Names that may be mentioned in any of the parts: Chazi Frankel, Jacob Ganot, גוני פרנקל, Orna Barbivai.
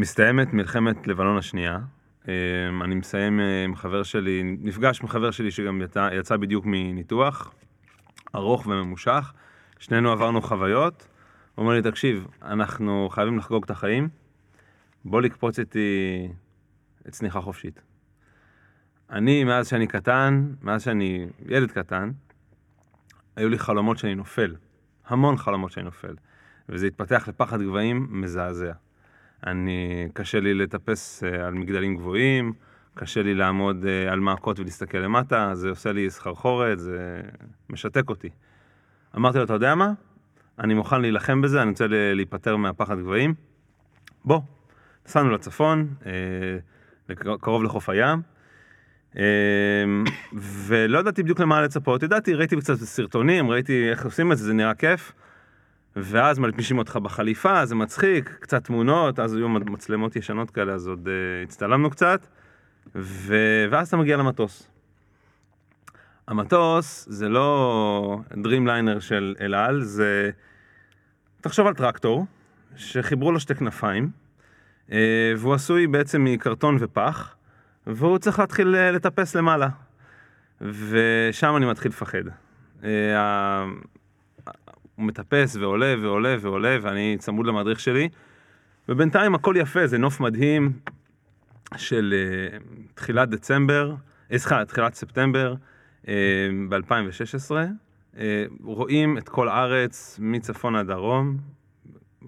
מסתיימת מלחמת לבנון השנייה, אני מסיים עם חבר שלי, נפגש עם חבר שלי שגם יצא בדיוק מניתוח, ארוך וממושך, שנינו עברנו חוויות, הוא אומר לי, תקשיב, אנחנו חייבים לחגוג את החיים, בוא לקפוץ איתי את צניחה חופשית. אני, מאז שאני קטן, מאז שאני ילד קטן, היו לי חלומות שאני נופל, המון חלומות שאני נופל, וזה התפתח לפחד גבהים מזעזע. קשה לי לטפס על מגדלים גבוהים, קשה לי לעמוד על מעקות ולהסתכל למטה, זה עושה לי סחרחורת, זה משתק אותי. אמרתי לו, אתה יודע מה? אני מוכן להילחם בזה, אני רוצה להיפטר מהפחד גבוהים. בוא, נסענו לצפון, קרוב לחוף הים, ולא ידעתי בדיוק למה לצפות, ידעתי, ראיתי קצת סרטונים, ראיתי איך עושים את זה, זה נראה כיף, ואז מלבישים אותך בחליפה, זה מצחיק, קצת תמונות, אז היו מצלמות ישנות כאלה, אז עוד הצטלמנו קצת, ואז אתה מגיע למטוס. המטוס זה לא דרימליינר של אלעל, זה, תחשוב על טרקטור, שחיברו לו שתי כנפיים, והוא עשוי בעצם מקרטון ופח, והוא צריך להתחיל לטפס למעלה, ושם אני מתחיל לפחד. הוא מטפס ועולה ועולה ועולה, ואני צמוד למדריך שלי, ובינתיים הכל יפה, זה נוף מדהים של תחילת ספטמבר ב-2016, רואים את כל הארץ מצפון עד דרום,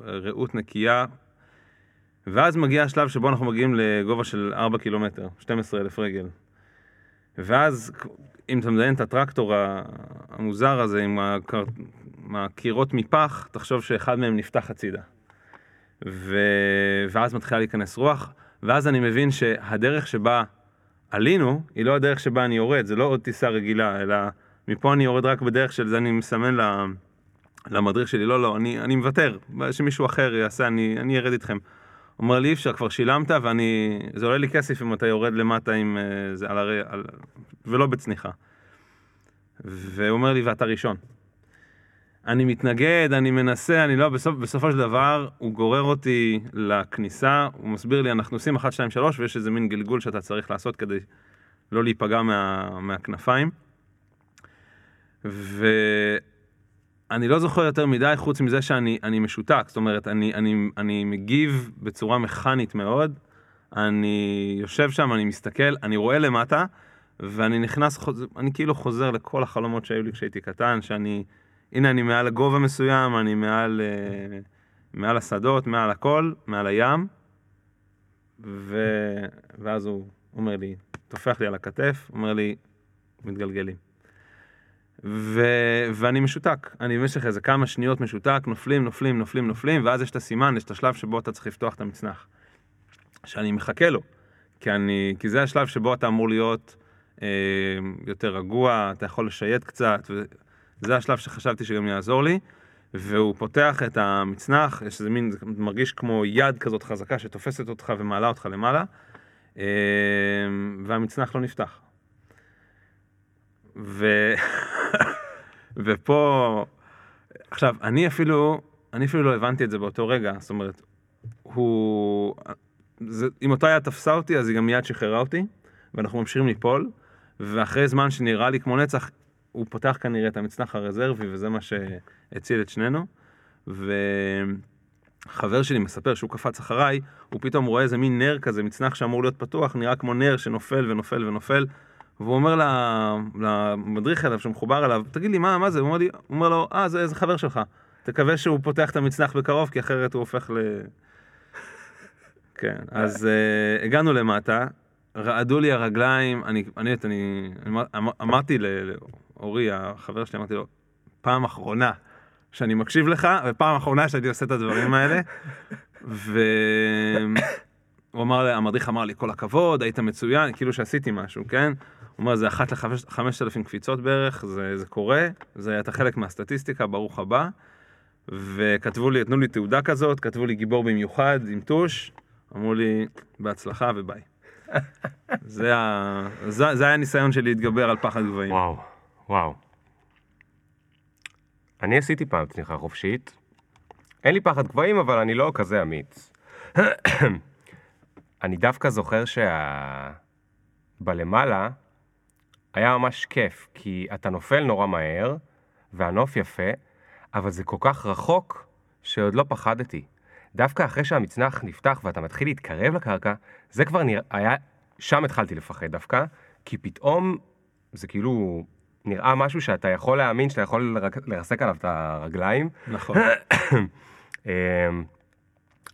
ראות נקייה, ואז מגיע השלב שבו אנחנו מגיעים לגובה של 4 קילומטר, 12,000 רגל. ואז, אם אתה מדיין את הטרקטור המוזר הזה, עם הקירות מפח, תחשוב שאחד מהם נפתח הצידה. ואז מתחילה להיכנס רוח, ואז אני מבין שהדרך שבה עלינו, היא לא הדרך שבה אני יורד, זה לא עוד טיסה רגילה, אלא מפה אני יורד רק בדרך של זה, אני מסמן למדריך שלי, לא, אני מוותר, שמישהו אחר יעשה, אני ירד איתכם. אומר לי, אפשר, כבר שילמת, זה עולה לי כסף אם אתה יורד למטה עם זה ולא בצניחה. והוא אומר לי, ואתה ראשון. אני מתנגד, אני מנסה, אני לא, בסופו של דבר, הוא גורר אותי לכניסה, הוא מסביר לי, אנחנו עושים 1, 2, 3, ויש איזה מין גלגול שאתה צריך לעשות כדי לא להיפגע מהכנפיים. אני לא זוכר יותר מדי, חוץ מזה שאני משותק, זאת אומרת, אני מגיב בצורה מכנית מאוד, אני יושב שם, אני מסתכל, אני רואה למטה, ואני נכנס, אני כאילו חוזר לכל החלומות שהיו לי כשהייתי קטן, הנה, אני מעל הגובה מסוים, אני מעל השדות, מעל הכל, מעל הים, ואז הוא אומר לי, תופח לי על הכתף, אומר לי, מתגלגלים. ואני משותק, אני במשך איזה כמה שניות משותק, נופלים, ואז יש את הסימן, יש את השלב שבו אתה צריך לפתוח את המצנח, שאני מחכה לו, כי זה השלב שבו אתה אמור להיות יותר רגוע, אתה יכול לשייט קצת, וזה השלב שחשבתי שגם יעזור לי, והוא פותח את המצנח, יש איזה מין, זה מרגיש כמו יד כזאת חזקה שתופסת אותך ומעלה אותך למעלה, והמצנח לא נפתח. ופה, עכשיו, אני אפילו לא הבנתי את זה באותו רגע, זאת אומרת, אם אותה יד תפסה אותי, אז היא גם מיד שחררה אותי, ואנחנו ממשיכים ליפול, ואחרי זמן שנראה לי כמו נצח, הוא פותח כנראה את המצנח הרזרבי, וזה מה שהציל את שנינו, וחבר שלי מספר שהוא קפץ אחריי, הוא פתאום רואה איזה מין נר כזה, מצנח שאמור להיות פתוח, נראה כמו נר שנופל ונופל ונופל, והוא אומר למדריך אליו, שמחובר אליו, תגיד לי, מה זה? הוא אומר לו, זה חבר שלך. תקווה שהוא פותח את המצנח בקרוב, כי אחרת הוא הופך כן, אז הגענו למטה, רעדו לי הרגליים, אני אמרתי לאורי, החבר שלי, אמרתי לו, פעם אחרונה שאני מקשיב לך, ופעם אחרונה שאני עושה את הדברים האלה, המדריך אמר לי, כל הכבוד, היית מצוין, כאילו שעשיתי משהו, כן? הוא אומר, זה 1 ל-5,000 קפיצות בערך, זה קורה, זה היה חלק מהסטטיסטיקה, ברוך הבא, וכתבו לי, תנו לי תעודה כזאת, כתבו לי גיבור במיוחד, עם טוש, אמרו לי, בהצלחה וביי. זה היה ניסיון שלי להתגבר על פחד גבוהים. וואו. אני עשיתי פעם צניחה חופשית, אין לי פחד גבוהים, אבל אני לא כזה אמיץ. אני דווקא זוכר שבלמעלה היה ממש כיף, כי אתה נופל נורא מהר, והנוף יפה, אבל זה כל כך רחוק שעוד לא פחדתי. דווקא אחרי שהמצנח נפתח ואתה מתחיל להתקרב לקרקע, זה כבר נראה, שם התחלתי לפחד דווקא, כי פתאום זה כאילו נראה משהו שאתה יכול להאמין, שאתה יכול לרסק עליו את הרגליים. נכון.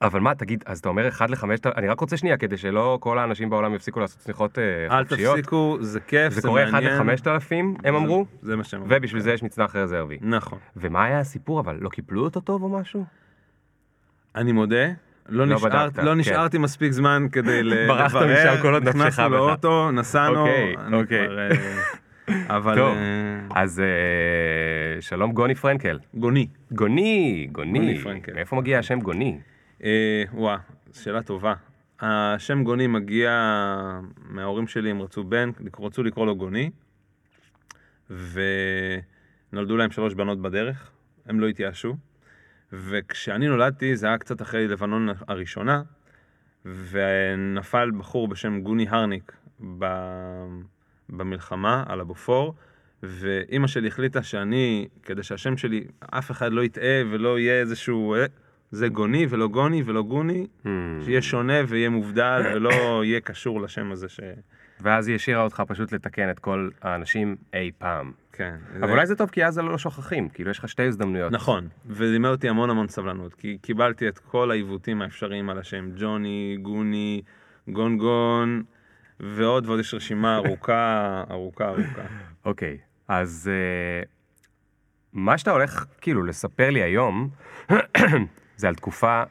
אבל מה, תגיד, אז אתה אומר 1 ל-5, אני רק רוצה שנייה, כדי שלא כל האנשים בעולם יפסיקו לעשות צניחות חופשיות. אל תפסיקו, זה כיף, זה מעניין. זה קורה 1 ל-5,000, הם אמרו. זה מה שהם אמרו. ובשביל זה יש מצנח רזרבי. נכון. ומה היה הסיפור, אבל לא קיפלו אותו טוב או משהו? אני מודה, לא נשארתי מספיק זמן כדי לברר. ברחת משם כל עוד נפשך בך. לאוטו, נסענו. אוקיי. אבל... טוב, אז שלום גוני פרנקל. גוני. מאיפה מגיע השם גוני? וואה, שאלה טובה. השם גוני מגיע מההורים שלי, הם רצו לקרוא לו גוני, ונולדו להם 3 בנות בדרך, הם לא התייאשו, וכשאני נולדתי זה היה קצת אחרי לבנון הראשונה, ונפל בחור בשם גוני הרניק במלחמה על הבופור, ואמא שלי החליטה שאני, כדי שהשם שלי אף אחד לא יטעה ולא יהיה איזשהו... זה גוני ולא גוני ולא גוני, שיהיה שונה ויהיה מובדל ולא יהיה קשור לשם הזה ש... ואז היא השאירה אותך פשוט לתקן את כל האנשים אי פעם. כן. אבל אולי זה טוב, כי אז זה לא שוכחים, כאילו יש לך 2 הזדמנויות. נכון, ולימד אותי המון סבלנות, כי קיבלתי את כל העיוותים האפשריים על השם ג'וני, גוני, גונגון, ועוד יש רשימה ארוכה. אוקיי, אז מה שאתה הולך כאילו לספר לי היום... זה על תקופה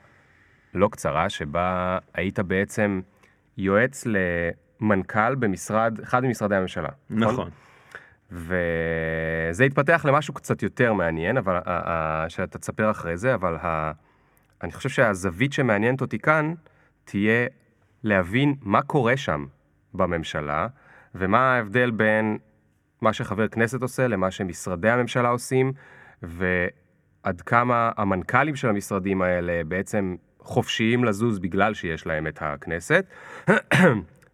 לא קצרה, שבה היית בעצם יועץ למנכ"ל במשרד, אחד ממשרדי הממשלה. נכון. וזה התפתח למשהו קצת יותר מעניין, אבל, שאתה תספר אחרי זה, אבל אני חושב שהזווית שמעניינת אותי כאן, תהיה להבין מה קורה שם בממשלה, ומה ההבדל בין מה שחבר כנסת עושה, למה שמשרדי הממשלה עושים, עד כמה המנכ"לים של המשרדים האלה בעצם חופשיים לזוז בגלל שיש להם את הכנסת,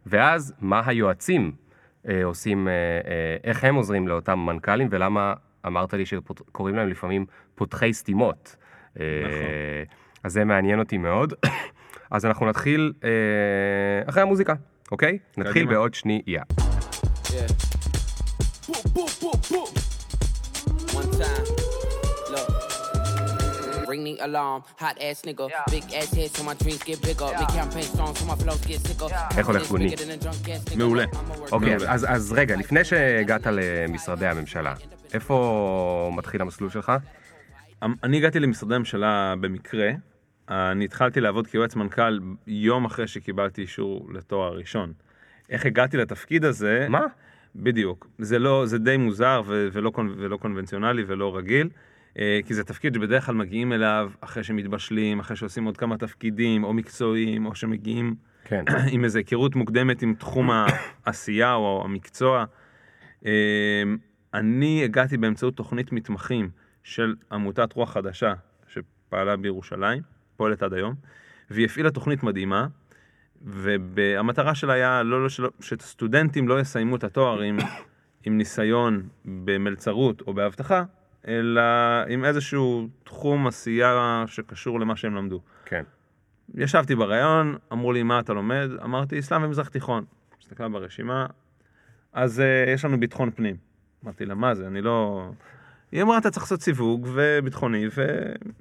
ואז מה היועצים עושים, איך הם עוזרים לאותם מנכ"לים, ולמה אמרת לי שקוראים להם לפעמים פותחי סתימות. אז זה מעניין אותי מאוד. אז אנחנו נתחיל אחרי המוזיקה, אוקיי? נתחיל בעוד שנייה. Ring the alarm, hot ass nigga, big ass head so my dreams get bigger, big campaign songs so my flows get sicker. איך הולך גוני? מעולה. אוקיי, אז רגע, לפני שהגעת למשרדי הממשלה, איפה מתחיל המסלול שלך? אני הגעתי למשרדי הממשלה במקרה, אני התחלתי לעבוד כיועץ מנכ"ל יום אחרי שקיבלתי אישור לתואר ראשון. איך הגעתי לתפקיד הזה? מה? בדיוק. זה די מוזר ולא קונבנציונלי ולא רגיל. כי זה תפקיד שבדרך כלל מגיעים אליו אחרי שמתבשלים, אחרי שעושים עוד כמה תפקידים או מקצועיים, או שמגיעים עם איזו היכרות מוקדמת עם תחום העשייה או המקצוע. אני הגעתי באמצעות תוכנית מתמחים של עמותת רוח חדשה שפעלה בירושלים, פועלת עד היום, והיא הפעילה תוכנית מדהימה, והמטרה שלה היה שסטודנטים לא יסיימו את התואר עם ניסיון במלצרות או בהבטחה, אלא עם איזשהו תחום עשייה שקשור למה שהם למדו. כן. ישבתי ברעיון, אמרו לי, מה אתה לומד? אמרתי, אסלאם ומזרח תיכון. הסתכלה ברשימה, אז יש לנו ביטחון פנים. אמרתי לה, מה זה? אני לא... היא אמרה, אתה צריך לעשות סיווג וביטחוני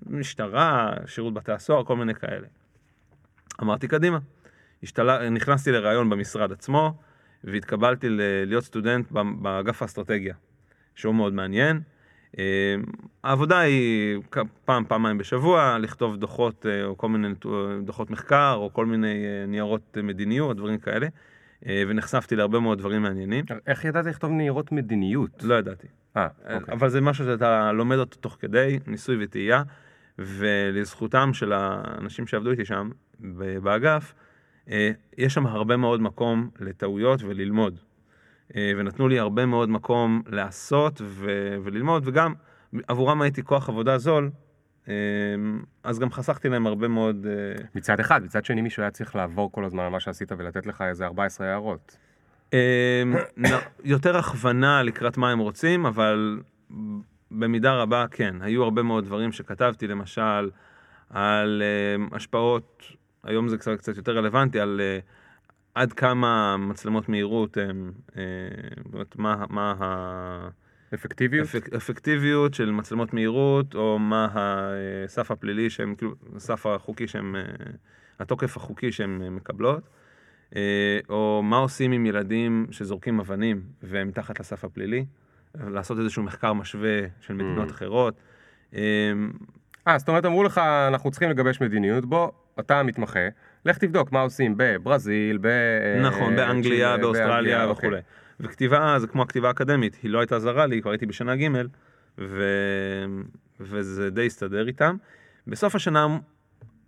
ומשטרה, שירות בתי הסוהר, כל מיני כאלה. אמרתי, קדימה. נכנסתי לרעיון במשרד עצמו, והתקבלתי להיות סטודנט באגף האסטרטגיה, שהוא מאוד מעניין. העבודה היא פעמיים בשבוע, לכתוב דוחות או כל מיני דוחות מחקר או כל מיני ניירות מדיניות, דברים כאלה, ונחשפתי להרבה מאוד דברים מעניינים. איך ידעת לכתוב ניירות מדיניות? לא ידעתי. אוקיי. אבל זה משהו שאתה לומד אותו תוך כדי, ניסוי וטעייה, ולזכותם של האנשים שעבדו איתי שם באגף, יש שם הרבה מאוד מקום לטעויות וללמוד. ונתנו לי הרבה מאוד מקום לעשות וללמוד, וגם עבורם הייתי כוח עבודה זול, אז גם חסכתי להם הרבה מאוד... מצד אחד, מצד שני מישהו היה צריך לעבור כל הזמן על מה שעשית ולתת לך איזה 14 הערות. יותר הכוונה לקראת מה הם רוצים, אבל במידה רבה כן. היו הרבה מאוד דברים שכתבתי, למשל, על השפעות, היום זה קצת יותר רלוונטי, על עד כמה מצלמות מהירות, מה האפקטיביות של מצלמות מהירות, או מה הסף הפלילי, הסף החוקי, התוקף החוקי שהן מקבלות, או מה עושים עם ילדים שזורקים אבנים והם תחת לסף הפלילי, לעשות איזשהו מחקר משווה של מדינות אחרות. זאת אומרת, אמרו לך, אנחנו צריכים לגבש מדיניות, בו אתה מתמחה, לך תבדוק מה עושים בברזיל, נכון, באנגליה, באוסטרליה וכו'. וכתיבה, זה כמו הכתיבה האקדמית, היא לא הייתה זרה לי, כבר הייתי בשנה ג' וזה די הסתדר איתם. בסוף השנה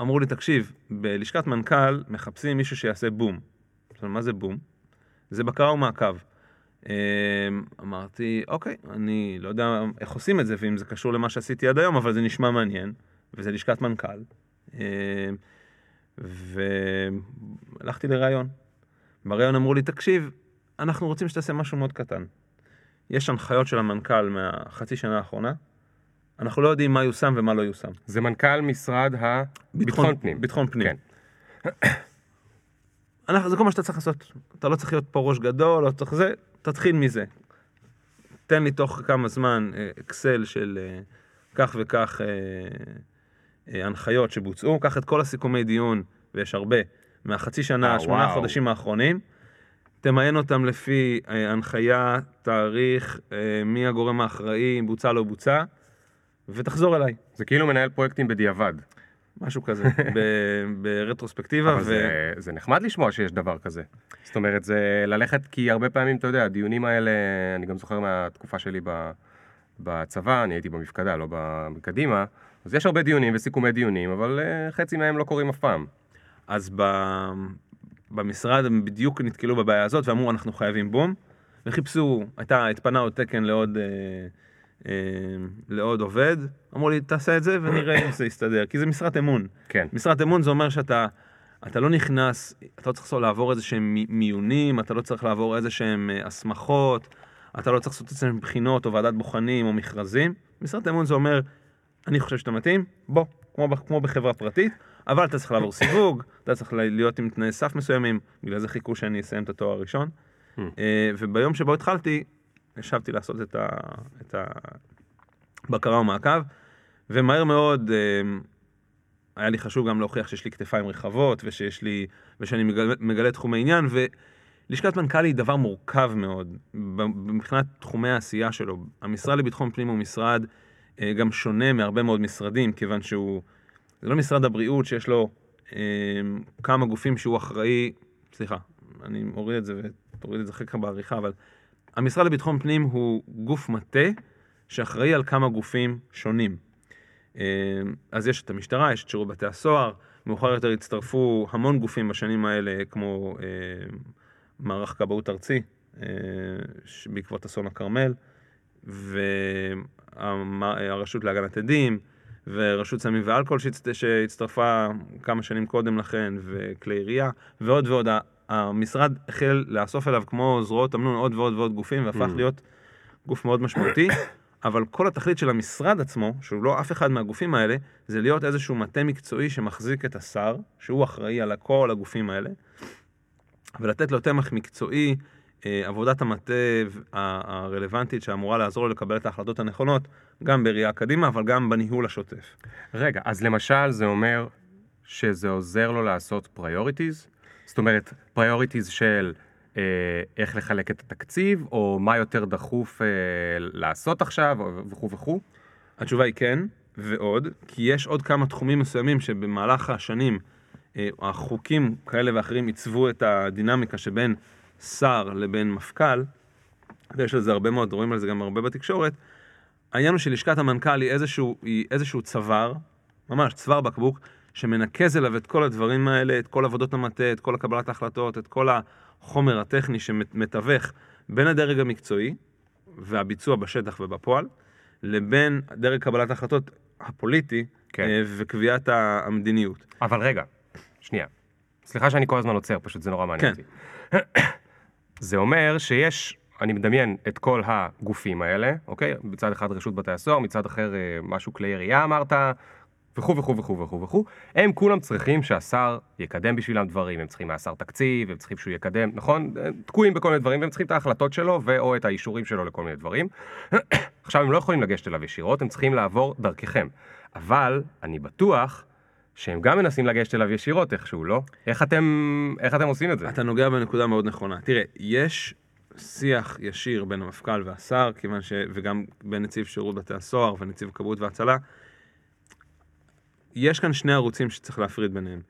אמרו לי, תקשיב, בלשכת מנכ"ל מחפשים מישהו שיעשה בום. מה זה בום? זה בקרה ומעקב. אמרתי, אוקיי, אני לא יודע איך עושים את זה, ואם זה קשור למה שעשיתי עד היום, אבל זה נשמע מעניין, וזה לשכת מנכ"ל. והלכתי לראיון. בראיון אמרו לי, תקשיב, אנחנו רוצים שתעשה משהו מאוד קטן. יש הנחיות של המנכ"ל מהחצי שנה האחרונה, אנחנו לא יודעים מה יוסם ומה לא יוסם. זה מנכ"ל משרד הביטחון פנים. ביטחון פנים. זה כל מה שאתה צריך לעשות. אתה לא צריך להיות פה ראש גדול, תתחיל מזה. תן לי תוך כמה זמן אקסל של כך וכך הנחיות שבוצעו, קח את כל הסיכומי דיון, ויש הרבה, מהחצי שנה, 8 חודשים האחרונים, תמיין אותם לפי הנחיה, תאריך, מי הגורם האחראי, אם בוצע לא בוצע, ותחזור אליי. זה כאילו מנהל פרויקטים בדיעבד. משהו כזה, ברטרוספקטיבה. אבל זה נחמד לשמוע שיש דבר כזה. זאת אומרת, זה ללכת, כי הרבה פעמים, אתה יודע, הדיונים האלה, אני גם זוכר מהתקופה שלי בצבא, אני הייתי במפקדה, לא בקדימה, אז יש הרבה דיונים וסיכומי דיונים, אבל חצי מהם לא קוראים אף פעם. אז במשרד הם בדיוק נתקלו בבעיה הזאת, ואמרו, אנחנו חייבים בום, וחיפשו, התפנה עוד תקן לעוד עובד, אמרו לי, תעשה את זה ונראה אם זה יסתדר, כי זה משרת אמון. כן. משרת אמון זה אומר שאתה לא נכנס, אתה לא צריך לעבור איזה שהם מיונים, אתה לא צריך לעבור איזה שהם הסמכות, אתה לא צריך לעשות איזה שהם בחינות או ועדת בוחנים או מכרזים. משרת אמון זה אומר, אני חושב שאתה מתאים, בוא, כמו בחברה פרטית, אבל אתה צריך לעבור סיווג, אתה צריך להיות עם תנאי סף מסוימים, בגלל זה חיכו שאני אסיים את התואר הראשון, וביום שבו התחלתי, ישבתי לעשות את הבקרה ומעקב, ומהר מאוד היה לי חשוב גם להוכיח שיש לי כתפיים רחבות, ושאני מגלה תחומי עניין, ולשכת מנכ"ל היא דבר מורכב מאוד, מבחינת תחומי העשייה שלו. המשרד לביטחון פנים הוא משרד גם שונה מהרבה מאוד משרדים, כיוון שהוא, זה לא משרד הבריאות שיש לו כמה גופים שהוא אחראי, סליחה, אני אוריד את זה ותוריד את זה אחר כך בעריכה, אבל המשרד לביטחון פנים הוא גוף מטה שאחראי על כמה גופים שונים. אז יש את המשטרה, יש את שירות בתי הסוהר, מאוחר יותר הצטרפו המון גופים בשנים האלה, כמו מערך כבאות ארצי, בעקבות אסון הכרמל, והרשות להגנת עדים, ורשות סמים ואלכוהול שהצטרפה כמה שנים קודם לכן, וכלי עירייה, ועוד ועוד. המשרד החל לאסוף אליו כמו זרועות אמנון עוד ועוד ועוד גופים, והפך להיות גוף מאוד משמעותי, אבל כל התכלית של המשרד עצמו, שהוא לא אף אחד מהגופים האלה, זה להיות איזשהו מטה מקצועי שמחזיק את השר, שהוא אחראי על כל הגופים האלה, ולתת לו תמך מקצועי, עבודת המטה הרלוונטית שאמורה לעזור לקבל את ההחלטות הנכונות, גם בראייה קדימה, אבל גם בניהול השוטף. רגע, אז למשל זה אומר שזה עוזר לו לעשות priorities? זאת אומרת, priorities של איך לחלק את התקציב, או מה יותר דחוף לעשות עכשיו, וכו' וכו'? התשובה היא כן, ועוד, כי יש עוד כמה תחומים מסוימים שבמהלך השנים, החוקים כאלה ואחרים עיצבו את הדינמיקה שבין שר לבין מפכ"ל, ויש לזה הרבה מאוד, רואים על זה גם הרבה בתקשורת, העניין הוא שלשכת המנכ"ל היא איזשהו צוואר, ממש צוואר בקבוק, שמנקז אליו את כל הדברים האלה, את כל עבודות המטה, את כל הקבלת ההחלטות, את כל החומר הטכני שמתווך בין הדרג המקצועי, והביצוע בשטח ובפועל, לבין דרג קבלת ההחלטות הפוליטי וקביעת המדיניות. אבל רגע, שנייה. סליחה שאני כל הזמן עוצר, פשוט זה נורא מעניין אותי. זה אומר שיש, אני מדמיין את כל הגופים האלה, אוקיי? מצד אחד רשות בתי הסוהר, מצד אחר משהו כלי ירייה אמרת, וכו וכו וכו וכו וכו. הם כולם צריכים שהשר יקדם בשבילם דברים, הם צריכים מהשר תקציב, הם צריכים שהוא יקדם, נכון? תקועים בכל מיני דברים, והם צריכים את ההחלטות שלו, ואו את האישורים שלו לכל מיני דברים. עכשיו הם לא יכולים לגשת אליו ישירות, הם צריכים לעבור דרככם. אבל אני בטוח שהם גם מנסים לגשת אליו ישירות איכשהו, לא? איך אתם עושים את זה? אתה נוגע בנקודה מאוד נכונה. תראה, יש שיח ישיר בין המפכ"ל והשר, כיוון וגם בין נציב שירות בתי הסוהר ונציב כבאות והצלה. יש כאן שני ערוצים שצריך להפריד ביניהם.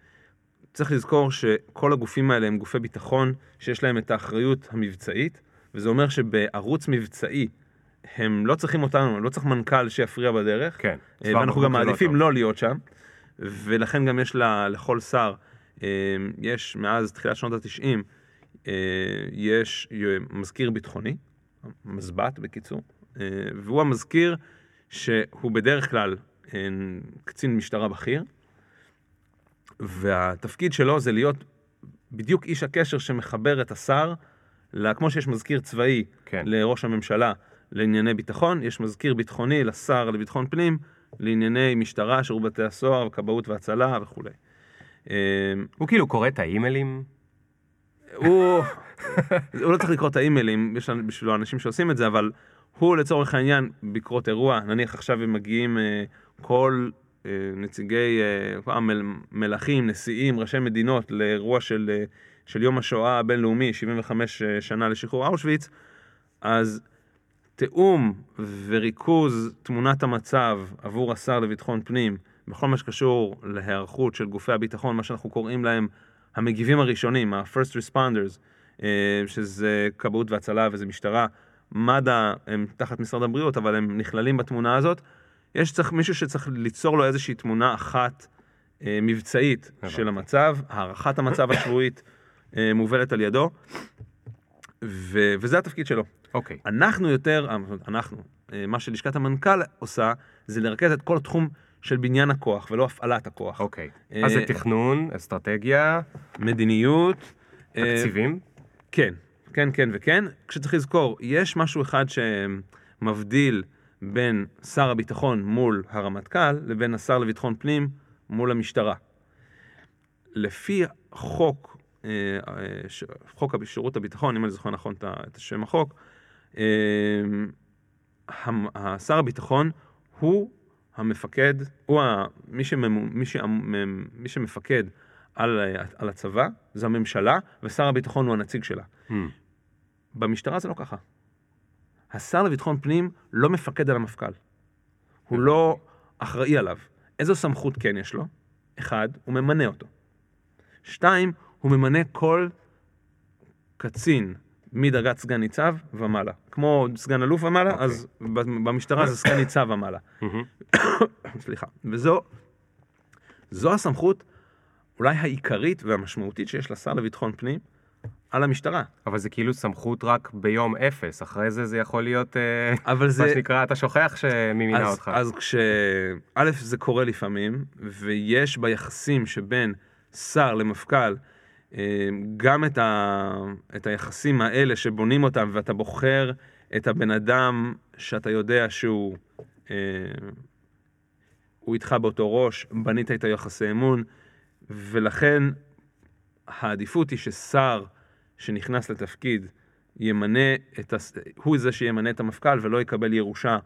צריך לזכור שכל הגופים האלה הם גופי ביטחון, שיש להם את האחריות המבצעית, וזה אומר שבערוץ מבצעי הם לא צריכים אותנו, לא צריך מנכ"ל שיפריע בדרך, כן, ואנחנו גם מעדיפים לא להיות שם, ולכן גם יש לכל שר, יש מאז תחילת שנות ה-90, יש מזכיר ביטחוני, מזבט בקיצור, והוא המזכיר שהוא בדרך כלל קצין משטרה בכיר, והתפקיד שלו זה להיות בדיוק איש הקשר שמחבר את השר, כמו שיש מזכיר צבאי לראש הממשלה לענייני ביטחון, יש מזכיר ביטחוני לשר לביטחון פנים, לענייני משטרה, שירות בתי הסוהר, כבאות והצלה וכולי. הוא כאילו קורא את האימיילים? הוא לא צריך לקרוא את האימיילים, יש בשבילו אנשים שעושים את זה, אבל הוא לצורך העניין בקרות אירוע, נניח עכשיו הם מגיעים כל נציגי מלכים, נשיאים, ראשי מדינות לאירוע של יום השואה הבינלאומי, 75 שנה לשחרור אושוויץ, אז תאום וריכוז תמונת המצב עבור השר לביטחון פנים, בכל מה שקשור להיערכות של גופי הביטחון, מה שאנחנו קוראים להם המגיבים הראשונים, ה-first responders, שזה כבאות והצלה וזה משטרה, מד"א הם תחת משרד הבריאות, אבל הם נכללים בתמונה הזאת. יש מישהו שצריך ליצור לו איזושהי תמונה אחת מבצעית של המצב, הערכת המצב השבועית מובלת על ידו, וזה התפקיד שלו. אוקיי. אנחנו, מה שלשכת המנכ"ל עושה, זה לרכז את כל התחום של בניין הכוח, ולא הפעלת הכוח. אוקיי. אז זה תכנון, אסטרטגיה, מדיניות. תקציבים? כן. כן, כן וכן. כשצריך לזכור, יש משהו אחד שמבדיל בין שר הביטחון מול הרמטכ"ל, לבין השר לביטחון פנים מול המשטרה. לפי חוק שירות הביטחון, אם אני זוכר נכון את שם החוק, שר הביטחון הוא המפקד, הוא מי שמפקד על הצבא, זה הממשלה, ושר הביטחון הוא הנציג שלה. במשטרה זה לא ככה. השר לביטחון פנים לא מפקד על המפכ"ל. הוא לא אחראי עליו. איזו סמכות כן יש לו? 1, הוא ממנה אותו. 2, הוא ממנה כל קצין מדרגת סגן ניצב ומעלה. כמו סגן אלוף ומעלה, אז במשטרה זה סגן ניצב ומעלה. סליחה. וזו הסמכות אולי העיקרית והמשמעותית שיש לשר לביטחון פנים על המשטרה. אבל זה כאילו סמכות רק ביום 0, אחרי זה יכול להיות מה שנקרא, אתה שוכח שממינה אותך. אז א', זה קורה לפעמים, ויש ביחסים שבין שר למפכ"ל, גם את היחסים האלה שבונים אותם, ואתה בוחר את הבן אדם שאתה יודע שהוא איתך באותו ראש, בנית את היחסי אמון, ולכן העדיפות היא ששר שנכנס לתפקיד ימנה הוא זה שימנה את המפכ"ל ולא יקבל ירושה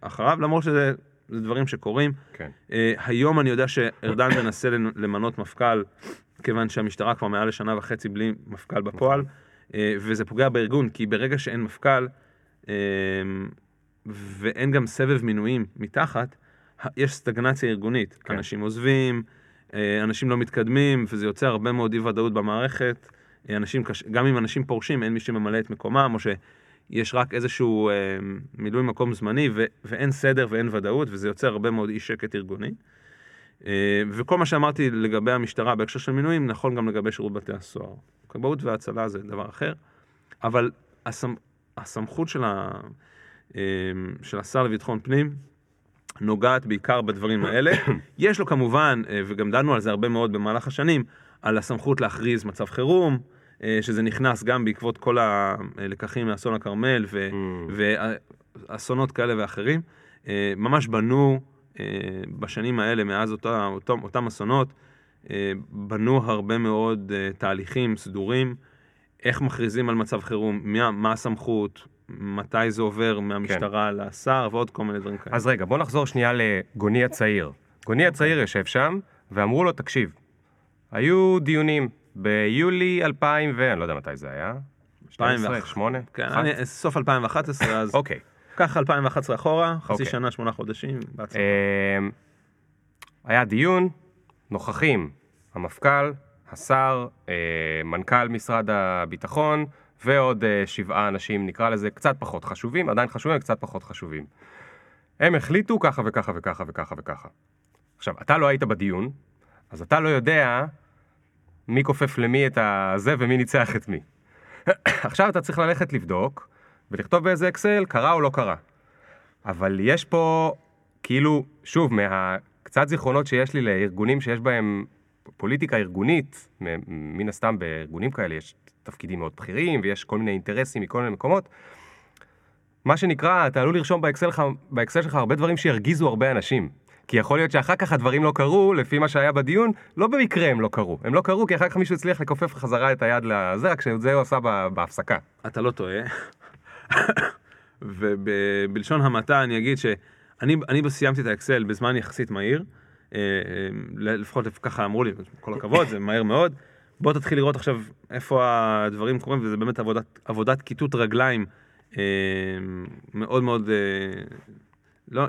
אחריו, למרות שזה דברים שקורים. היום אני יודע שארדן מנסה למנות מפכ"ל, כיוון שהמשטרה כבר מעל לשנה וחצי בלי מפכ"ל בפועל, וזה פוגע בארגון, כי ברגע שאין מפכ"ל ואין גם סבב מינויים מתחת, יש סטגנציה ארגונית. אנשים עוזבים, אנשים לא מתקדמים, וזה יוצא הרבה מאוד אי ודאות במערכת. גם אם אנשים פורשים, אין מי שממלא את מקומם, או שיש רק איזשהו מילוי מקום זמני, ואין סדר ואין ודאות, וזה יוצא הרבה מאוד אי שקט ארגוני. וכל מה שאמרתי לגבי המשטרה בהקשר של מינויים, נכון גם לגבי שירות בתי הסוהר. כבאות והצלה זה דבר אחר, אבל הסמכות של השר לביטחון פנים נוגעת בעיקר בדברים האלה. יש לו כמובן, וגם דנו על זה הרבה מאוד במהלך השנים, על הסמכות להכריז מצב חירום, שזה נכנס גם בעקבות כל הלקחים מאסון הכרמל ואסונות כאלה ואחרים. ממש בנו בשנים האלה, מאז אותם אסונות, בנו הרבה מאוד תהליכים סדורים, איך מכריזים על מצב חירום, מה הסמכות, מתי זה עובר מהמשטרה לשר, ועוד כל מיני דברים כאלה. אז רגע, בוא נחזור שנייה לגוני הצעיר. גוני הצעיר ישב שם, ואמרו לו, תקשיב, היו דיונים ביולי 2000, ואני לא יודע מתי זה היה, 2008? כן, סוף 2011, אז כך 2011 אחורה, חצי שנה, 8 חודשים, בעצם. היה דיון, נוכחים, המפכ"ל, השר, מנכ"ל משרד הביטחון, ועוד 7 אנשים, נקרא לזה, קצת פחות חשובים, עדיין חשובים, קצת פחות חשובים. הם החליטו ככה וככה וככה וככה וככה. עכשיו, אתה לא היית בדיון, אז אתה לא יודע מי כופף למי את הזה ומי ניצח את מי. עכשיו אתה צריך ללכת לבדוק ולכתוב באיזה אקסל, קרה או לא קרה. אבל יש פה, כאילו, שוב, מהקצת זיכרונות שיש לי לארגונים שיש בהם פוליטיקה ארגונית, מן הסתם בארגונים כאלה יש תפקידים מאוד בכירים, ויש כל מיני אינטרסים מכל מיני מקומות. מה שנקרא, אתה עלול לרשום באקסל שלך הרבה דברים שירגיזו הרבה אנשים. כי יכול להיות שאחר כך הדברים לא קרו, לפי מה שהיה בדיון, לא במקרה הם לא קרו. הם לא קרו כי אחר כך מישהו הצליח לכופף חזרה את היד לזה, רק שזה הוא עשה בהפסקה. אתה לא טועה. ובלשון המעטה אני אגיד שאני סיימתי את האקסל בזמן יחסית מהיר, לפחות ככה אמרו לי, כל הכבוד, זה מהר מאוד. בוא תתחיל לראות עכשיו איפה הדברים קורים, וזה באמת עבודת כיתות רגליים מאוד מאוד,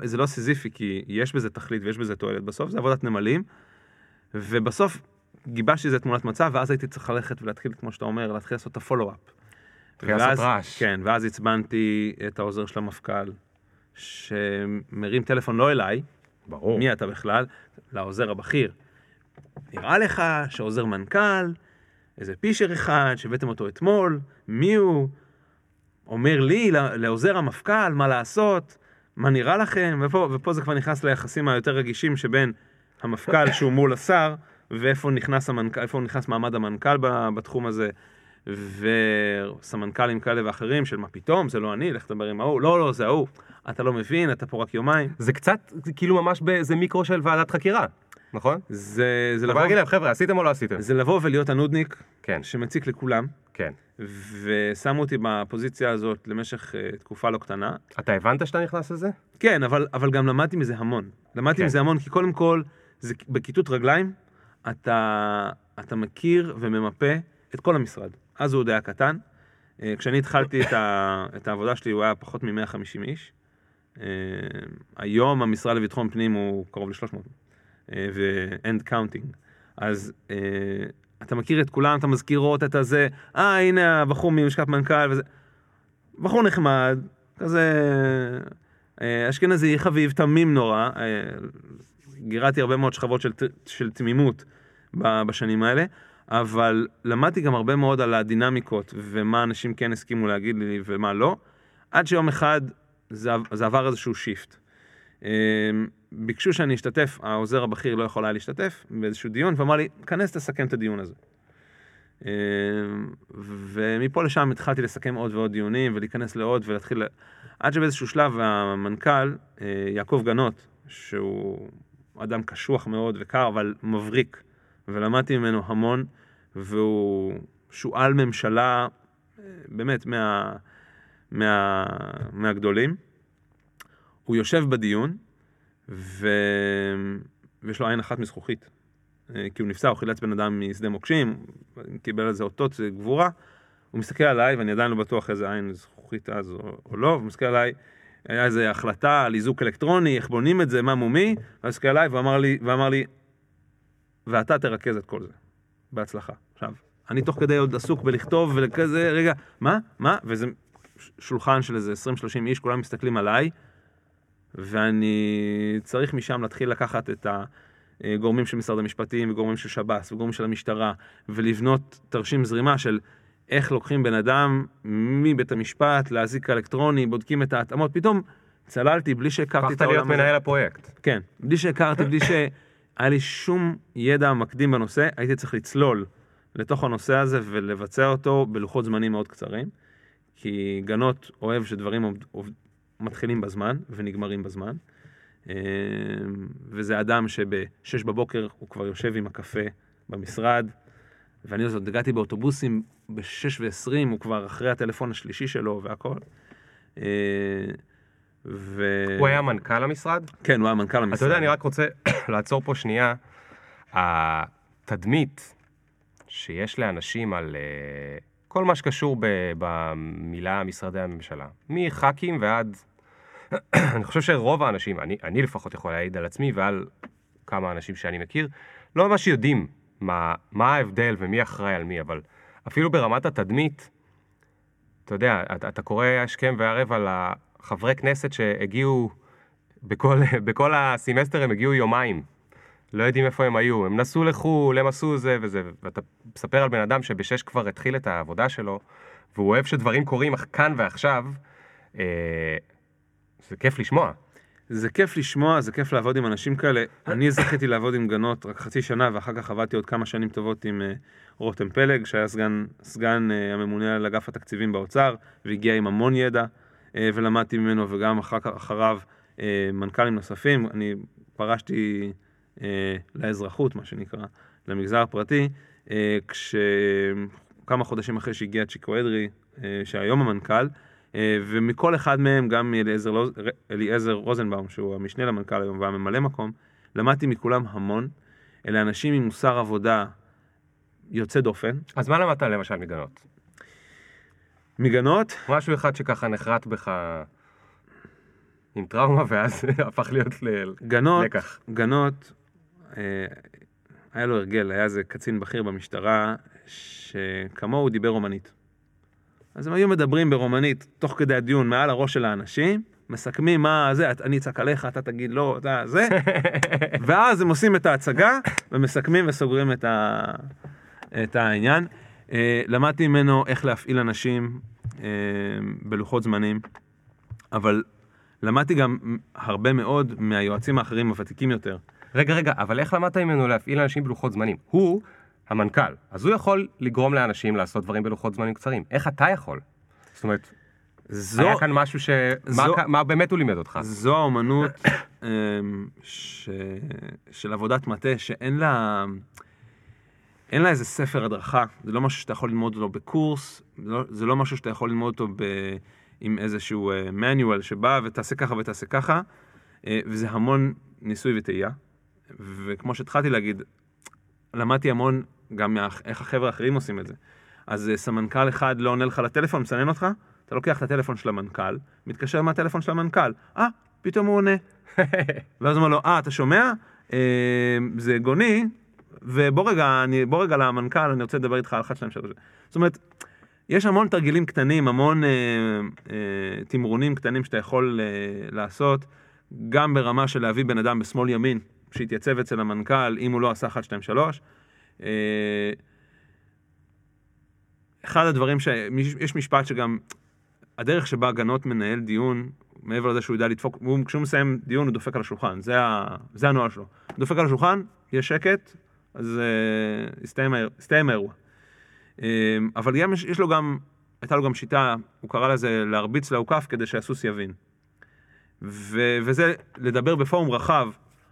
זה לא סיזיפי, כי יש בזה תכלית ויש בזה תועלת בסוף, זה עבודת נמלים, ובסוף גיבשתי איזה תמונת מצב, ואז הייתי צריך ללכת ולהתחיל, כמו שאתה אומר, להתחיל לעשות את הפולו-אפ. להתחיל לעשות רעש. כן, ואז הצבנתי את העוזר של המפכ"ל, שמרים טלפון לא אליי, ברור. מי אתה בכלל? לעוזר הבכיר. נראה לך שעוזר מנכ"ל, איזה פישר אחד שבאתם אותו אתמול, מי הוא? אומר לי, לעוזר המפכ"ל, מה לעשות? מה נראה לכם? ופה זה כבר נכנס ליחסים היותר רגישים שבין המפכ"ל שהוא מול השר, ואיפה נכנס מעמד המנכ"ל בתחום הזה, וסמנכ"לים כאלה ואחרים של מה פתאום, זה לא אני, לך תדבר עם ההוא, לא, זה ההוא, אתה לא מבין, אתה פה רק יומיים. זה קצת, כאילו ממש, זה מיקרו של ועדת חקירה. נכון? זה לבוא... להגיד להם, חבר'ה, עשיתם או לא עשיתם? זה לבוא ולהיות הנודניק, כן. שמציק לכולם, כן. ושמו אותי בפוזיציה הזאת למשך תקופה לא קטנה. אתה הבנת שאתה נכנס לזה? כן, אבל גם למדתי מזה המון. למדתי מזה המון, כי קודם כל, זה, בכיתות רגליים, אתה מכיר וממפה את כל המשרד. אז הוא עוד היה קטן. כשאני התחלתי את העבודה שלי, הוא היה פחות מ-150 איש. היום המשרד לביטחון פנים הוא קרוב ל-300. ו-end counting. אז אתה מכיר את כולם, אתה מזכירות את הזה, הנה הבחור ממשקת מנכ"ל, וזה. בחור נחמד, כזה, אשכנזי, חביב, תמים נורא, גירעתי הרבה מאוד שכבות של תמימות בשנים האלה, אבל למדתי גם הרבה מאוד על הדינמיקות, ומה אנשים כן הסכימו להגיד לי ומה לא, עד שיום אחד זה עבר איזשהו שיפט. ביקשו שאני אשתתף, העוזר הבכיר לא יכול היה להשתתף באיזשהו דיון, ואמר לי, כנס תסכם את הדיון הזה. ומפה לשם התחלתי לסכם עוד ועוד דיונים, ולהיכנס לעוד ולהתחיל... עד שבאיזשהו שלב המנכ"ל, יעקב גנות, שהוא אדם קשוח מאוד וקר, אבל מבריק, ולמדתי ממנו המון, והוא שואל ממשלה באמת מהגדולים. הוא יושב בדיון, ויש לו עין אחת מזכוכית, כי הוא נפסע, הוא חילץ בן אדם משדה מוקשים, קיבל על זה אותות, זה גבורה, הוא מסתכל עליי, ואני עדיין לא בטוח איזה עין זכוכית אז או לא, הוא מסתכל עליי, היה איזו החלטה על איזוק אלקטרוני, איך בונים את זה, מה מומי, הוא מסתכל עליי ואמר לי, ואתה תרכז את כל זה, בהצלחה. עכשיו, אני תוך כדי עוד עסוק בלכתוב ולכזה, רגע, מה? וזה שולחן של איזה 20-30 איש, כולם מסתכלים עליי, ואני צריך משם להתחיל לקחת את הגורמים של משרד המשפטים, וגורמים של שב"ס, וגורמים של המשטרה, ולבנות תרשים זרימה של איך לוקחים בן אדם מבית המשפט, להזיק אלקטרוני, בודקים את ההתאמות, פתאום צללתי בלי שהכרתי את העולם הזה. הפכת להיות מנהל הפרויקט. כן, בלי שהכרתי, בלי שהיה לי שום ידע מקדים בנושא, הייתי צריך לצלול לתוך הנושא הזה ולבצע אותו בלוחות זמנים מאוד קצרים, כי גנות אוהב שדברים מתחילים בזמן ונגמרים בזמן, וזה אדם שב-6 בבוקר הוא כבר יושב עם הקפה במשרד, ואני עוד הגעתי באוטובוסים ב-6:20, הוא כבר אחרי הטלפון השלישי שלו והכל. הוא היה מנכ"ל המשרד? כן, הוא היה מנכ"ל המשרד. אתה יודע, אני רק רוצה לעצור פה שנייה. התדמית שיש לאנשים על כל מה שקשור במילה משרדי הממשלה, מח"כים ועד, אני חושב שרוב האנשים, אני לפחות יכול להעיד על עצמי ועל כמה אנשים שאני מכיר, לא ממש יודעים מה ההבדל ומי אחראי על מי, אבל אפילו ברמת התדמית, אתה יודע, אתה קורא השכם והערב על חברי כנסת שהגיעו, בכל הסמסטר הם הגיעו יומיים, לא יודעים איפה הם היו, הם נסעו לחול, הם עשו זה וזה, ואתה מספר על בן אדם שב-6 כבר התחיל את העבודה שלו, והוא אוהב שדברים קורים כאן ועכשיו, זה כיף לשמוע. זה כיף לשמוע, זה כיף לעבוד עם אנשים כאלה. אני זכיתי לעבוד עם גנות רק חצי שנה, ואחר כך עבדתי עוד כמה שנים טובות עם רותם פלג, שהיה סגן הממונה על אגף התקציבים באוצר, והגיע עם המון ידע, ולמדתי ממנו, וגם אחריו מנכ"לים נוספים. אני פרשתי לאזרחות, מה שנקרא, למגזר הפרטי, כמה חודשים אחרי שהגיע צ'יקו אדרי, שהיום המנכ"ל, ומכל אחד מהם, גם אליעזר רוזנבאום, שהוא המשנה למנכ"ל היום והממלא מקום, למדתי מכולם המון. אלה אנשים עם מוסר עבודה יוצא דופן. אז מה למדת למשל מגנות? מגנות? משהו אחד שככה נחרט בך עם טראומה, ואז הפך להיות לקח. גנות, היה לו הרגל, היה זה קצין בכיר במשטרה, שכמוהו דיבר רומנית. אז הם היו מדברים ברומנית, תוך כדי הדיון, מעל הראש של האנשים, מסכמים מה זה, אני אצעק עליך, אתה תגיד לא, אתה זה, ואז הם עושים את ההצגה, ומסכמים וסוגרים את העניין. למדתי ממנו איך להפעיל אנשים בלוחות זמנים, אבל למדתי גם הרבה מאוד מהיועצים האחרים, הוותיקים יותר. רגע, אבל איך למדת ממנו להפעיל אנשים בלוחות זמנים? הוא המנכ"ל, אז הוא יכול לגרום לאנשים לעשות דברים בלוחות זמנים קצרים. איך אתה יכול? זאת אומרת, היה כאן משהו מה באמת הוא לימד אותך? זו האומנות של עבודת מטה, שאין לה איזה ספר הדרכה, זה לא משהו שאתה יכול ללמוד אותו בקורס, זה לא משהו שאתה יכול ללמוד אותו עם איזשהו manual שבא ותעשה ככה ותעשה ככה, וזה המון ניסוי וטעייה, וכמו שהתחלתי להגיד, למדתי המון גם איך החבר'ה האחרים עושים את זה. אז סמנכ"ל אחד לא עונה לך לטלפון, מסנן אותך, אתה לוקח את הטלפון של המנכ"ל, מתקשר מהטלפון של המנכ"ל, פתאום הוא עונה. ואז הוא אומר לו, אתה שומע? זה גוני, ובוא רגע למנכ"ל, אני רוצה לדבר איתך על 1, 2, 3. זאת אומרת, יש המון תרגילים קטנים, המון תמרונים קטנים שאתה יכול לעשות, גם ברמה של להביא בן אדם בשמאל ימין, שהתייצב אצל המנכ"ל, אם הוא לא עשה 1, 2, 3. אחד הדברים יש משפט שגם, הדרך שבה גנות מנהל דיון, מעבר לזה שהוא ידע לדפוק, כשהוא מסיים דיון הוא דופק על השולחן, זה הנועל שלו. הוא דופק על השולחן, יש שקט, אז הסתיים האירוע. אבל גם הייתה לו גם שיטה, הוא קרא לזה להרביץ לעוקף כדי שהסוס יבין. וזה לדבר בפורום רחב,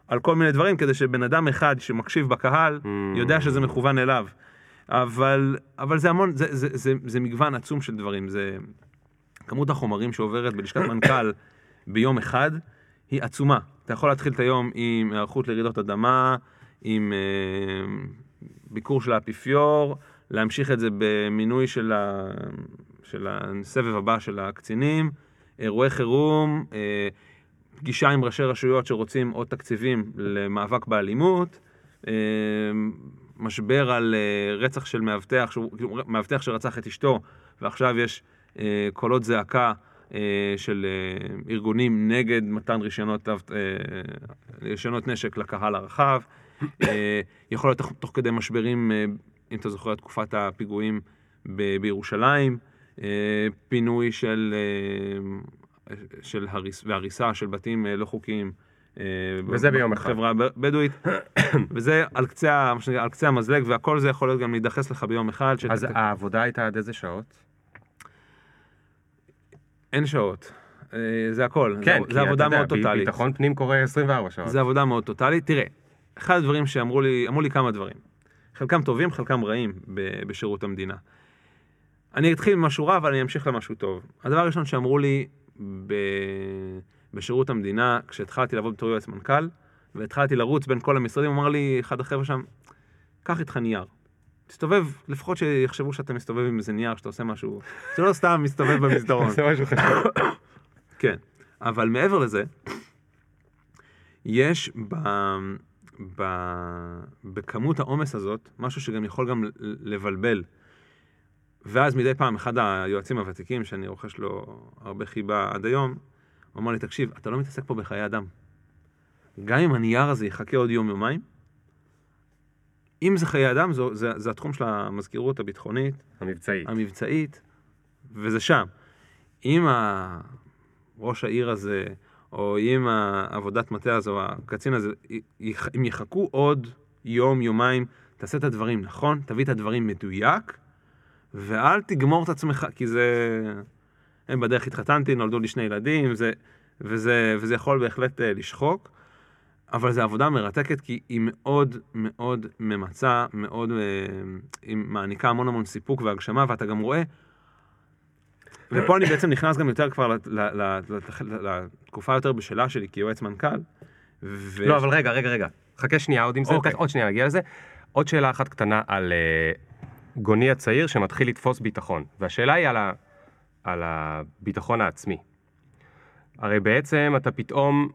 על כל מיני דברים, כדי שבן אדם אחד שמקשיב בקהל, יודע שזה מכוון אליו. אבל זה המון, זה מגוון עצום של דברים. זה, כמות החומרים שעוברת בלשכת מנכ"ל ביום אחד, היא עצומה. אתה יכול להתחיל את היום עם הערכות לרעידות אדמה, עם ביקור של האפיפיור, להמשיך את זה במינוי של הסבב הבא של הקצינים, אירועי חירום, פגישה עם ראשי רשויות שרוצים עוד תקציבים למאבק באלימות, משבר על רצח של מאבטח שרצח את אשתו, ועכשיו יש קולות זעקה של ארגונים נגד מתן רישיונות נשק לקהל הרחב, יכול להיות תוך כדי משברים, אם אתה זוכר, תקופת הפיגועים בירושלים, פינוי של של הריסה של בתים לא חוקיים וזה ביום אחד חברה בדואית וזה על קצה המזלג והכל זה יכול להיות גם להידחס לך ביום אחד. אז העבודה הייתה עד איזה שעות? אין שעות, זה הכל, זה עבודה מאוד טוטלית. ביטחון פנים קורה 24 שעות. זה עבודה מאוד טוטלית. תראה, אחד הדברים שאמרו לי, אמרו לי כמה דברים, חלקם טובים, חלקם רעים בשירות המדינה. אני אתחיל ממשהו רע, אבל אני אמשיך למשהו טוב. הדבר הראשון שאמרו לי בשירות המדינה, כשהתחלתי לעבוד בתור יועץ מנכ"ל, והתחלתי לרוץ בין כל המשרדים, אמר לי אחד החבר'ה שם, קח איתך נייר. תסתובב, לפחות שיחשבו שאתה מסתובב עם איזה נייר, שאתה עושה משהו, זה לא סתם מסתובב במסדרון. עושה משהו חשוב. כן, אבל מעבר לזה, יש בכמות העומס הזאת, משהו שגם יכול גם לבלבל. ואז מדי פעם, אחד היועצים הוותיקים, שאני רוכש לו הרבה חיבה עד היום, הוא אמר לי, תקשיב, אתה לא מתעסק פה בחיי אדם. גם אם הנייר הזה יחכה עוד יום יומיים, אם זה חיי אדם, זה התחום של המזכירות הביטחונית. המבצעית. המבצעית, וזה שם. אם ראש העיר הזה, או אם העבודת מטה הזו, הקצין הזה, אם יחכו עוד יום, יומיים, תעשה את הדברים נכון, תביא את הדברים מדויק, ואל תגמור את עצמך, כי זה... הם בדרך התחתנתי, נולדו לי שני ילדים, וזה יכול בהחלט לשחוק, אבל זו עבודה מרתקת, כי היא מאוד מאוד ממצה, מאוד, היא מעניקה המון המון סיפוק והגשמה, ואתה גם רואה, ופה אני בעצם נכנס גם יותר כבר לתקופה יותר בשאלה שלי, כי יועץ מנכ"ל. לא, אבל רגע, חכה שנייה עוד עם זה, עוד שנייה נגיע לזה. עוד שאלה אחת קטנה על גוני הצעיר שמתחיל לתפוס ביטחון, והשאלה היא על הביטחון העצמי. הרי בעצם אתה פתאום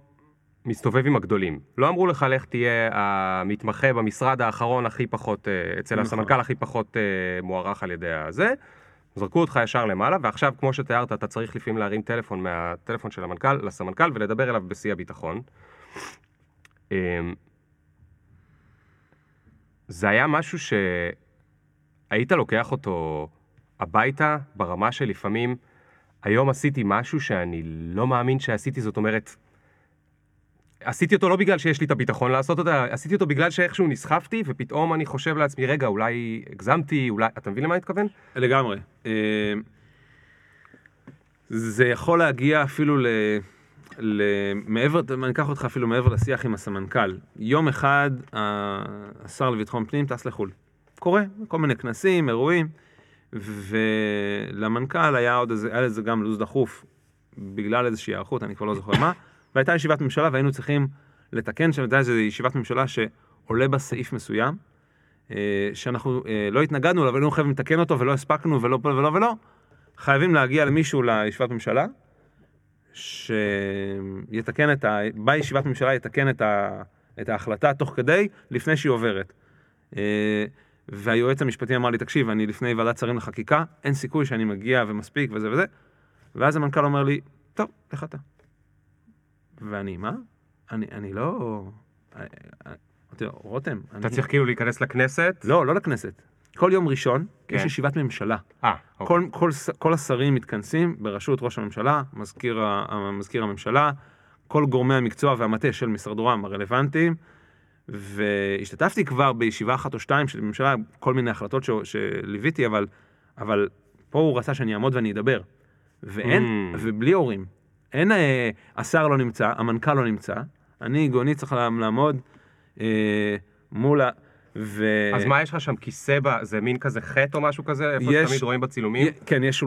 מסתובב עם הגדולים. לא אמרו לך, לך תהיה המתמחה במשרד האחרון הכי פחות, אצל הסמנכ"ל הכי פחות מוערך על ידי הזה. זרקו אותך ישר למעלה, ועכשיו, כמו שתיארת, אתה צריך לפעמים להרים טלפון מהטלפון של המנכ"ל לסמנכ"ל, ולדבר אליו בשיא הביטחון. זה היה משהו שהיית לוקח אותו הביתה, ברמה שלפעמים, היום עשיתי משהו שאני לא מאמין שעשיתי, זאת אומרת, עשיתי אותו לא בגלל שיש לי את הביטחון לעשות אותו, עשיתי אותו בגלל שאיכשהו נסחפתי, ופתאום אני חושב לעצמי, רגע, אולי הגזמתי, אולי... אתה מבין למה אני מתכוון? לגמרי. זה יכול להגיע אפילו מעבר, אני אקח אותך אפילו מעבר לשיח עם הסמנכ"ל. יום אחד, השר לביטחון פנים טס לחול. קורה, כל מיני כנסים, אירועים, ולמנכ"ל היה עוד איזה גם לוז דחוף, בגלל איזושהי הערכות, אני כבר לא זוכר מה, והייתה ישיבת ממשלה, והיינו צריכים לתקן, שמדי זה ישיבת ממשלה שעולה בסעיף מסוים, שאנחנו לא התנגדנו עליו, ולא חייבים לתקן אותו, ולא הספקנו, ולא ולא ולא, ולא. חייבים להגיע למישהו לישיבת ממשלה, שיתקן את ה... בישיבת ממשלה יתקן את ההחלטה תוך כדי, לפני שהיא עוברת. והיועץ המשפטי אמר לי, תקשיב, אני לפני ועדת שרים לחקיקה, אין סיכוי שאני מגיע ומספיק וזה וזה, ואז המנכ"ל אומר לי, טוב, לך אתה. ואני, מה? אני לא... רותם, אני... אתה צריך כאילו להיכנס לכנסת? לא, לא לכנסת. כל יום ראשון יש ישיבת ממשלה. כל השרים מתכנסים בראשות ראש הממשלה, מזכיר הממשלה, כל גורמי המקצוע והמטה של משרדורם הרלוונטיים, והשתתפתי כבר בישיבה אחת או שתיים של ממשלה, כל מיני החלטות שליוויתי, אבל פה הוא רצה שאני אעמוד ואני אדבר. ואין, ובלי הורים. אין, השר לא נמצא, המנכ"ל לא נמצא, אני גוני צריך לעמוד מול ה... אז מה יש לך שם, כיסא, זה מין כזה חט או משהו כזה, איפה שתמיד רואים בצילומים? כן, יש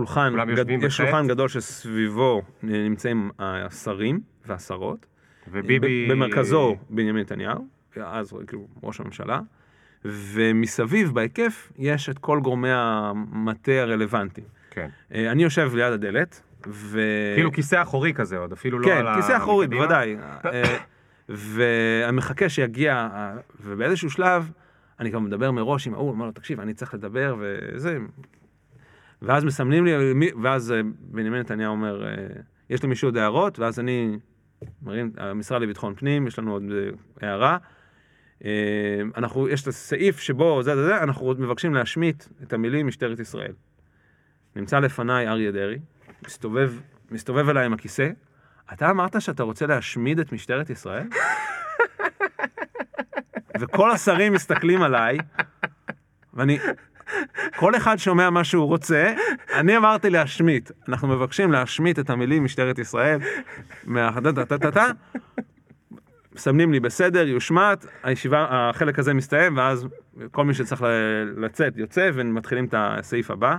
שולחן גדול שסביבו נמצאים השרים והשרות, במרכזו בנימין נתניהו, אז כאילו ראש הממשלה, ומסביב בהיקף יש את כל גורמי המטה הרלוונטיים. אני יושב ליד הדלת, כאילו כיסא אחורי כזה עוד, אפילו לא על... כן, כיסא אחורי, בוודאי. והמחכה שיגיע, ובאיזשהו שלב, אני כבר מדבר מראש עם ההוא, אמר לו, תקשיב, אני צריך לדבר, וזה... ואז מסמנים לי, ואז בנימין נתניהו אומר, יש לי מישהו עוד הערות, ואז אני מרים, המשרד לביטחון פנים, יש לנו עוד הערה, יש את הסעיף שבו, אנחנו מבקשים להשמיט את המילים משטרת ישראל. נמצא לפניי אריה דרי, מסתובב מסתובב אליי עם הכיסא, אתה אמרת שאתה רוצה להשמיד את משטרת ישראל? וכל השרים מסתכלים עליי, ואני... כל אחד שומע מה שהוא רוצה, אני אמרתי להשמיט. אנחנו מבקשים להשמיט את המילים משטרת ישראל, מסמנים לי בסדר, יושמט, הישיבה, החלק הזה מסתיים, ואז כל מי שצריך לצאת יוצא, ומתחילים את הסעיף הבא.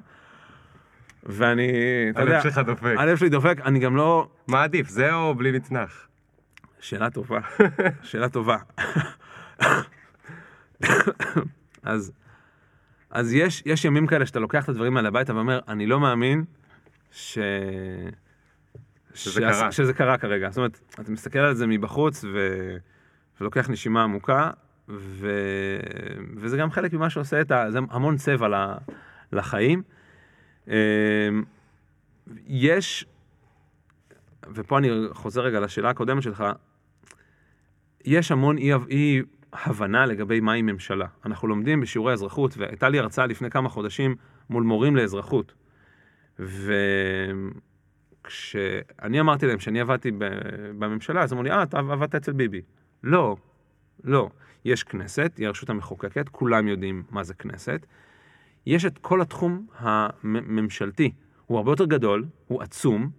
ואני, אתה יודע, הלב שלך דופק. הלב שלי דופק, אני גם לא... מה עדיף, זה או בלי מצנח? שאלה טובה, שאלה טובה. אז יש ימים כאלה שאתה לוקח את הדברים על הביתה ואומר, אני לא מאמין שזה קרה כרגע. זאת אומרת, אתה מסתכל על זה מבחוץ ולוקח נשימה עמוקה, וזה גם חלק ממה שעושה את זה, המון צבע לחיים. יש, ופה אני חוזר רגע לשאלה הקודמת שלך, יש המון אי הבנה לגבי מהי ממשלה. אנחנו לומדים בשיעורי אזרחות, והייתה לי הרצאה לפני כמה חודשים מול מורים לאזרחות. וכשאני אמרתי להם שאני עבדתי בממשלה, אז אמרו לי, אתה עבדת אצל ביבי. לא, לא. יש כנסת, היא הרשות המחוקקת, כולם יודעים מה זה כנסת. יש את כל התחום הממשלתי. הוא הרבה יותר גדול, הוא עצום,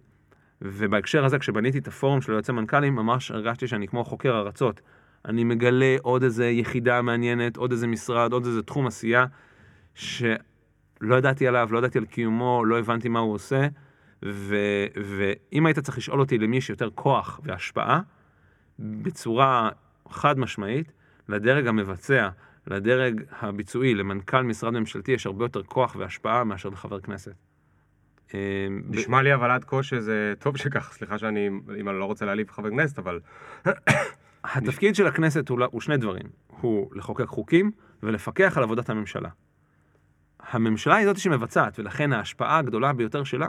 ובהקשר הזה, כשבניתי את הפורום של יועצי מנכ"לים, ממש הרגשתי שאני כמו חוקר ארצות. אני מגלה עוד איזה יחידה מעניינת, עוד איזה משרד, עוד איזה תחום עשייה, שלא ידעתי עליו, לא ידעתי על קיומו, לא הבנתי מה הוא עושה, ואם היית צריך לשאול אותי למי יש יותר כוח והשפעה, בצורה חד משמעית, לדרג המבצע, לדרג הביצועי, למנכ"ל משרד ממשלתי, יש הרבה יותר כוח והשפעה מאשר לחבר כנסת. נשמע לי אבל עד כה שזה טוב שכך, סליחה שאני, אם אני לא רוצה להעליב חבר כנסת, אבל... התפקיד של הכנסת הוא שני דברים. הוא לחוקק חוקים ולפקח על עבודת הממשלה. הממשלה היא זאת שמבצעת, ולכן ההשפעה הגדולה ביותר שלה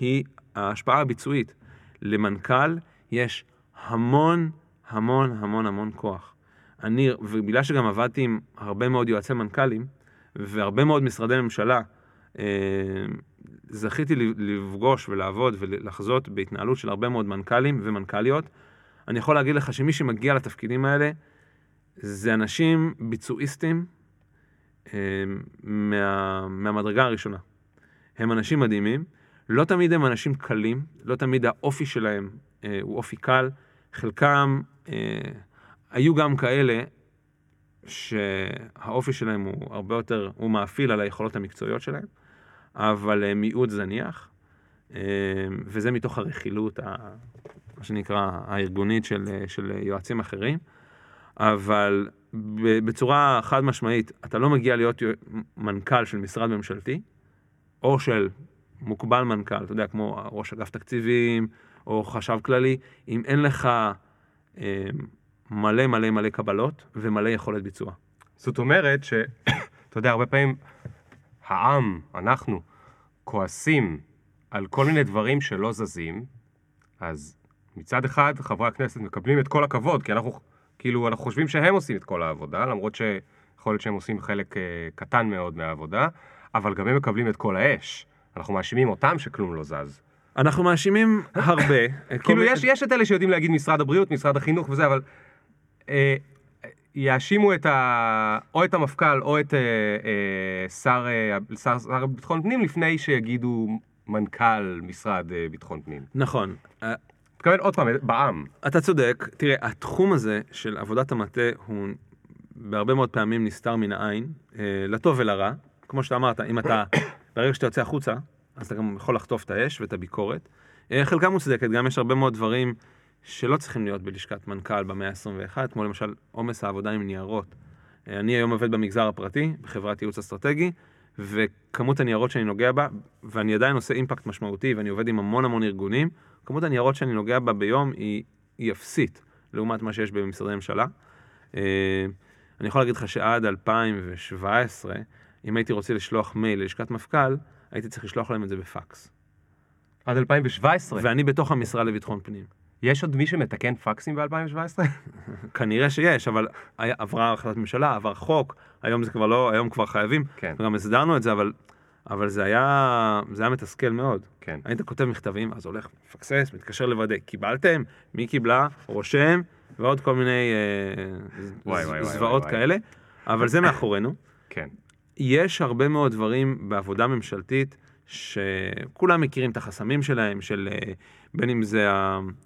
היא ההשפעה הביצועית. למנכ"ל יש המון, המון, המון, המון כוח. ובגלל שגם עבדתי עם הרבה מאוד יועצי מנכ"לים, והרבה מאוד משרדי ממשלה, זכיתי לפגוש ולעבוד ולחזות בהתנהלות של הרבה מאוד מנכ"לים ומנכ"ליות, אני יכול להגיד לך שמי שמגיע לתפקידים האלה, זה אנשים ביצועיסטים מהמדרגה הראשונה. הם אנשים מדהימים, לא תמיד הם אנשים קלים, לא תמיד האופי שלהם הוא אופי קל, חלקם היו גם כאלה שהאופי שלהם הוא הרבה יותר, הוא מאפיל על היכולות המקצועיות שלהם, אבל מיעוט זניח, וזה מתוך הרכילות מה שנקרא הארגונית של יועצים אחרים, אבל בצורה חד משמעית, אתה לא מגיע להיות מנכ"ל של משרד ממשלתי, או של מוקבל מנכ"ל, אתה יודע, כמו ראש אגף תקציבים, או חשב כללי, אם אין לך מלא מלא מלא קבלות, ומלא יכולת ביצוע. זאת אומרת ש, אתה יודע, הרבה פעמים, העם, אנחנו, כועסים על כל מיני דברים שלא זזים, אז מצד אחד, חברי הכנסת מקבלים את כל הכבוד, כי אנחנו חושבים שהם עושים את כל העבודה, למרות שיכול להיות שהם עושים חלק קטן מאוד מהעבודה, אבל גם הם מקבלים את כל האש. אנחנו מאשימים אותם שכלום לא זז. אנחנו מאשימים הרבה. כאילו יש את אלה שיודעים להגיד משרד הבריאות, משרד החינוך וזה, אבל יאשימו או את המפכ"ל או את שר ביטחון פנים לפני שיגידו מנכ"ל משרד ביטחון פנים. נכון. תקבל עוד פעם, בעם. אתה צודק. תראה, התחום הזה של עבודת המטה הוא בהרבה מאוד פעמים נסתר מן העין, לטוב ולרע. כמו שאתה אמרת, אם אתה, ברגע שאתה יוצא החוצה, אז אתה גם יכול לחטוף את האש ואת הביקורת. חלקה מוצדקת, גם יש הרבה מאוד דברים שלא צריכים להיות בלשכת מנכ"ל במאה ה-21, כמו למשל עומס העבודה עם ניירות. אני היום עובד במגזר הפרטי, בחברת ייעוץ אסטרטגי, וכמות הניירות שאני נוגע בה, ואני עדיין עושה אימפקט משמעותי, ואני עובד עם המון המון ארגונים, כמות הניירות שאני נוגע בה ביום היא אפסית, לעומת מה שיש במשרדי ממשלה. אני יכול להגיד לך שעד 2017, אם הייתי רוצה לשלוח מייל ללשכת מפכ"ל, הייתי צריך לשלוח להם את זה בפקס. עד 2017? ואני בתוך המשרד לביטחון פנים. יש עוד מי שמתקן פקסים ב-2017? כנראה שיש, אבל עברה החלטת ממשלה, עבר חוק, היום כבר חייבים, וגם הסדרנו את זה, אבל אבל זה היה מתסכל מאוד. כן. היית כותב מכתבים, אז הולך, מפקסס, מתקשר לוודא, קיבלתם? מי קיבלה? רושם? ועוד כל מיני זוועות כאלה. אבל זה מאחורינו. כן. יש הרבה מאוד דברים בעבודה ממשלתית, שכולם מכירים את החסמים שלהם, של בין אם זה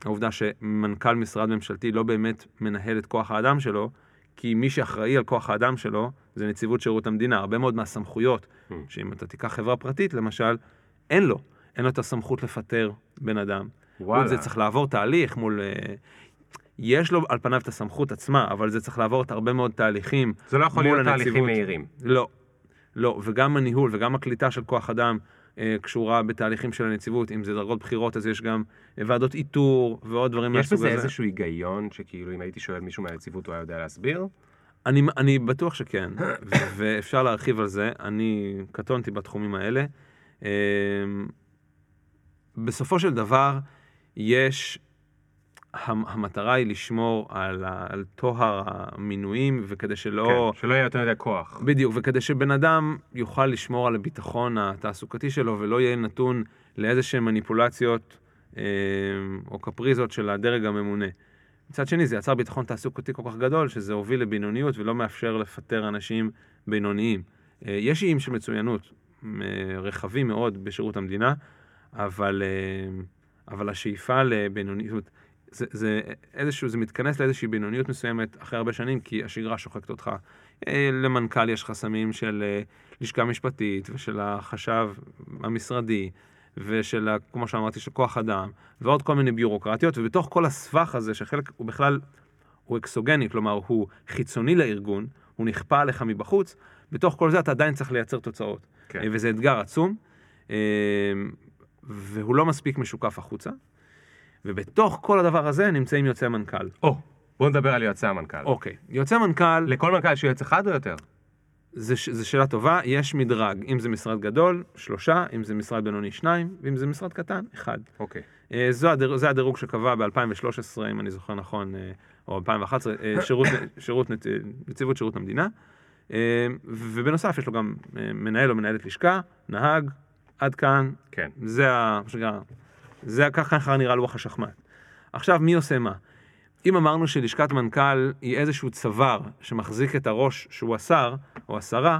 העובדה שמנכ"ל משרד ממשלתי לא באמת מנהל את כוח האדם שלו, כי מי שאחראי על כוח האדם שלו, זה נציבות שירות המדינה. הרבה מאוד מהסמכויות, שאם אתה תיקח חברה פרטית, למשל, אין לו את הסמכות לפטר בן אדם. וואלה. זה צריך לעבור תהליך מול... יש לו על פניו את הסמכות עצמה, אבל זה צריך לעבור את הרבה מאוד תהליכים. זה לא יכול להיות תהליכים מהירים. לא. לא, וגם הניהול וגם הקליטה של כוח אדם קשורה בתהליכים של הנציבות. אם זה דרגות בחירות, אז יש גם ועדות איתור ועוד דברים מהסוג הזה. יש בזה איזשהו היגיון שכאילו אם הייתי שואל מישהו מהנציבות הוא היה יודע להסביר? אני בטוח שכן, ואפשר להרחיב על זה. אני קטונתי בתחומים האלה. בסופו של דבר, יש... המטרה היא לשמור על תוהר המינויים, וכדי שלא... כן, שלא יהיה יותר מדי כוח. בדיוק, וכדי שבן אדם יוכל לשמור על הביטחון התעסוקתי שלו, ולא יהיה נתון לאיזשהן מניפולציות או קפריזות של הדרג הממונה. מצד שני, זה יצר ביטחון תעסוקתי כל כך גדול, שזה הוביל לבינוניות ולא מאפשר לפטר אנשים בינוניים. יש איים של מצוינות רחבים מאוד בשירות המדינה, אבל השאיפה לבינוניות... זה איזשהו, זה מתכנס לאיזושהי בינוניות מסוימת אחרי הרבה שנים, כי השגרה שוחקת אותך. למנכ"ל יש חסמים של לשכה משפטית, ושל החשב המשרדי, ושל, כמו שאמרתי, של כוח אדם, ועוד כל מיני ביורוקרטיות, ובתוך כל הספח הזה, שחלק הוא בכלל, הוא אקסוגני, כלומר, הוא חיצוני לארגון, הוא נכפה עליך מבחוץ, בתוך כל זה אתה עדיין צריך לייצר תוצאות. כן. וזה אתגר עצום, והוא לא מספיק משוקף החוצה. ובתוך כל הדבר הזה נמצאים יוצאי מנכ"ל. בואו נדבר על יוצאי המנכ"ל. אוקיי. יוצאי מנכ"ל... לכל מנכ"ל יש יועץ אחד או יותר? זו שאלה טובה. יש מדרג. אם זה משרד גדול, 3, אם זה משרד בינוני, 2, ואם זה משרד קטן, 1. אוקיי. זה הדירוג שקבע ב-2013, אם אני זוכר נכון, או 2011, נציבות שירות המדינה. ובנוסף יש לו גם מנהל או מנהלת לשכה, נהג, עד כאן. כן. זה השגרה... זה ככה נראה לוח השחמט. עכשיו, מי עושה מה? אם אמרנו שלשכת מנכ"ל היא איזשהו צוואר שמחזיק את הראש שהוא השר או השרה,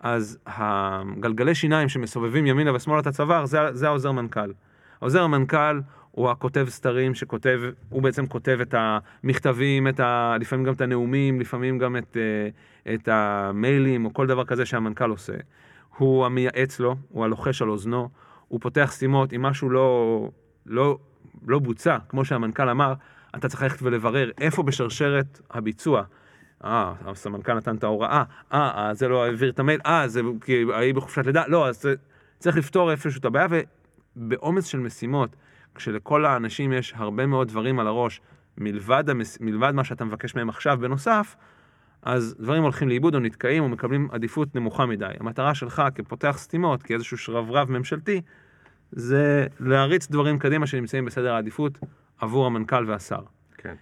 אז הגלגלי שיניים שמסובבים ימינה ושמאלה את הצוואר, זה העוזר מנכ"ל. העוזר המנכ"ל הוא הכותב סתרים שכותב, הוא בעצם כותב את המכתבים, לפעמים גם את הנאומים, לפעמים גם את המיילים או כל דבר כזה שהמנכ"ל עושה. הוא המייעץ לו, הוא הלוחש על אוזנו, הוא פותח סתימות, אם משהו לא בוצע, כמו שהמנכ"ל אמר, אתה צריך ללכת ולברר איפה בשרשרת הביצוע. המנכ"ל נתן את ההוראה, זה לא העביר את המייל, זה כי היה בחופשת לידה, לא, אז צריך לפתור איפשהו את הבעיה, ובאומץ של משימות, כשלכל האנשים יש הרבה מאוד דברים על הראש, מלבד מה שאתה מבקש מהם עכשיו בנוסף, אז דברים הולכים לאיבוד או נתקעים או מקבלים עדיפות נמוכה מדי. המטרה שלך כפותח סתימות, כאיזשהו שרברב ממשלתי, זה להריץ דברים קדימה שנמצאים בסדר העדיפות עבור המנכ"ל והשר. כן.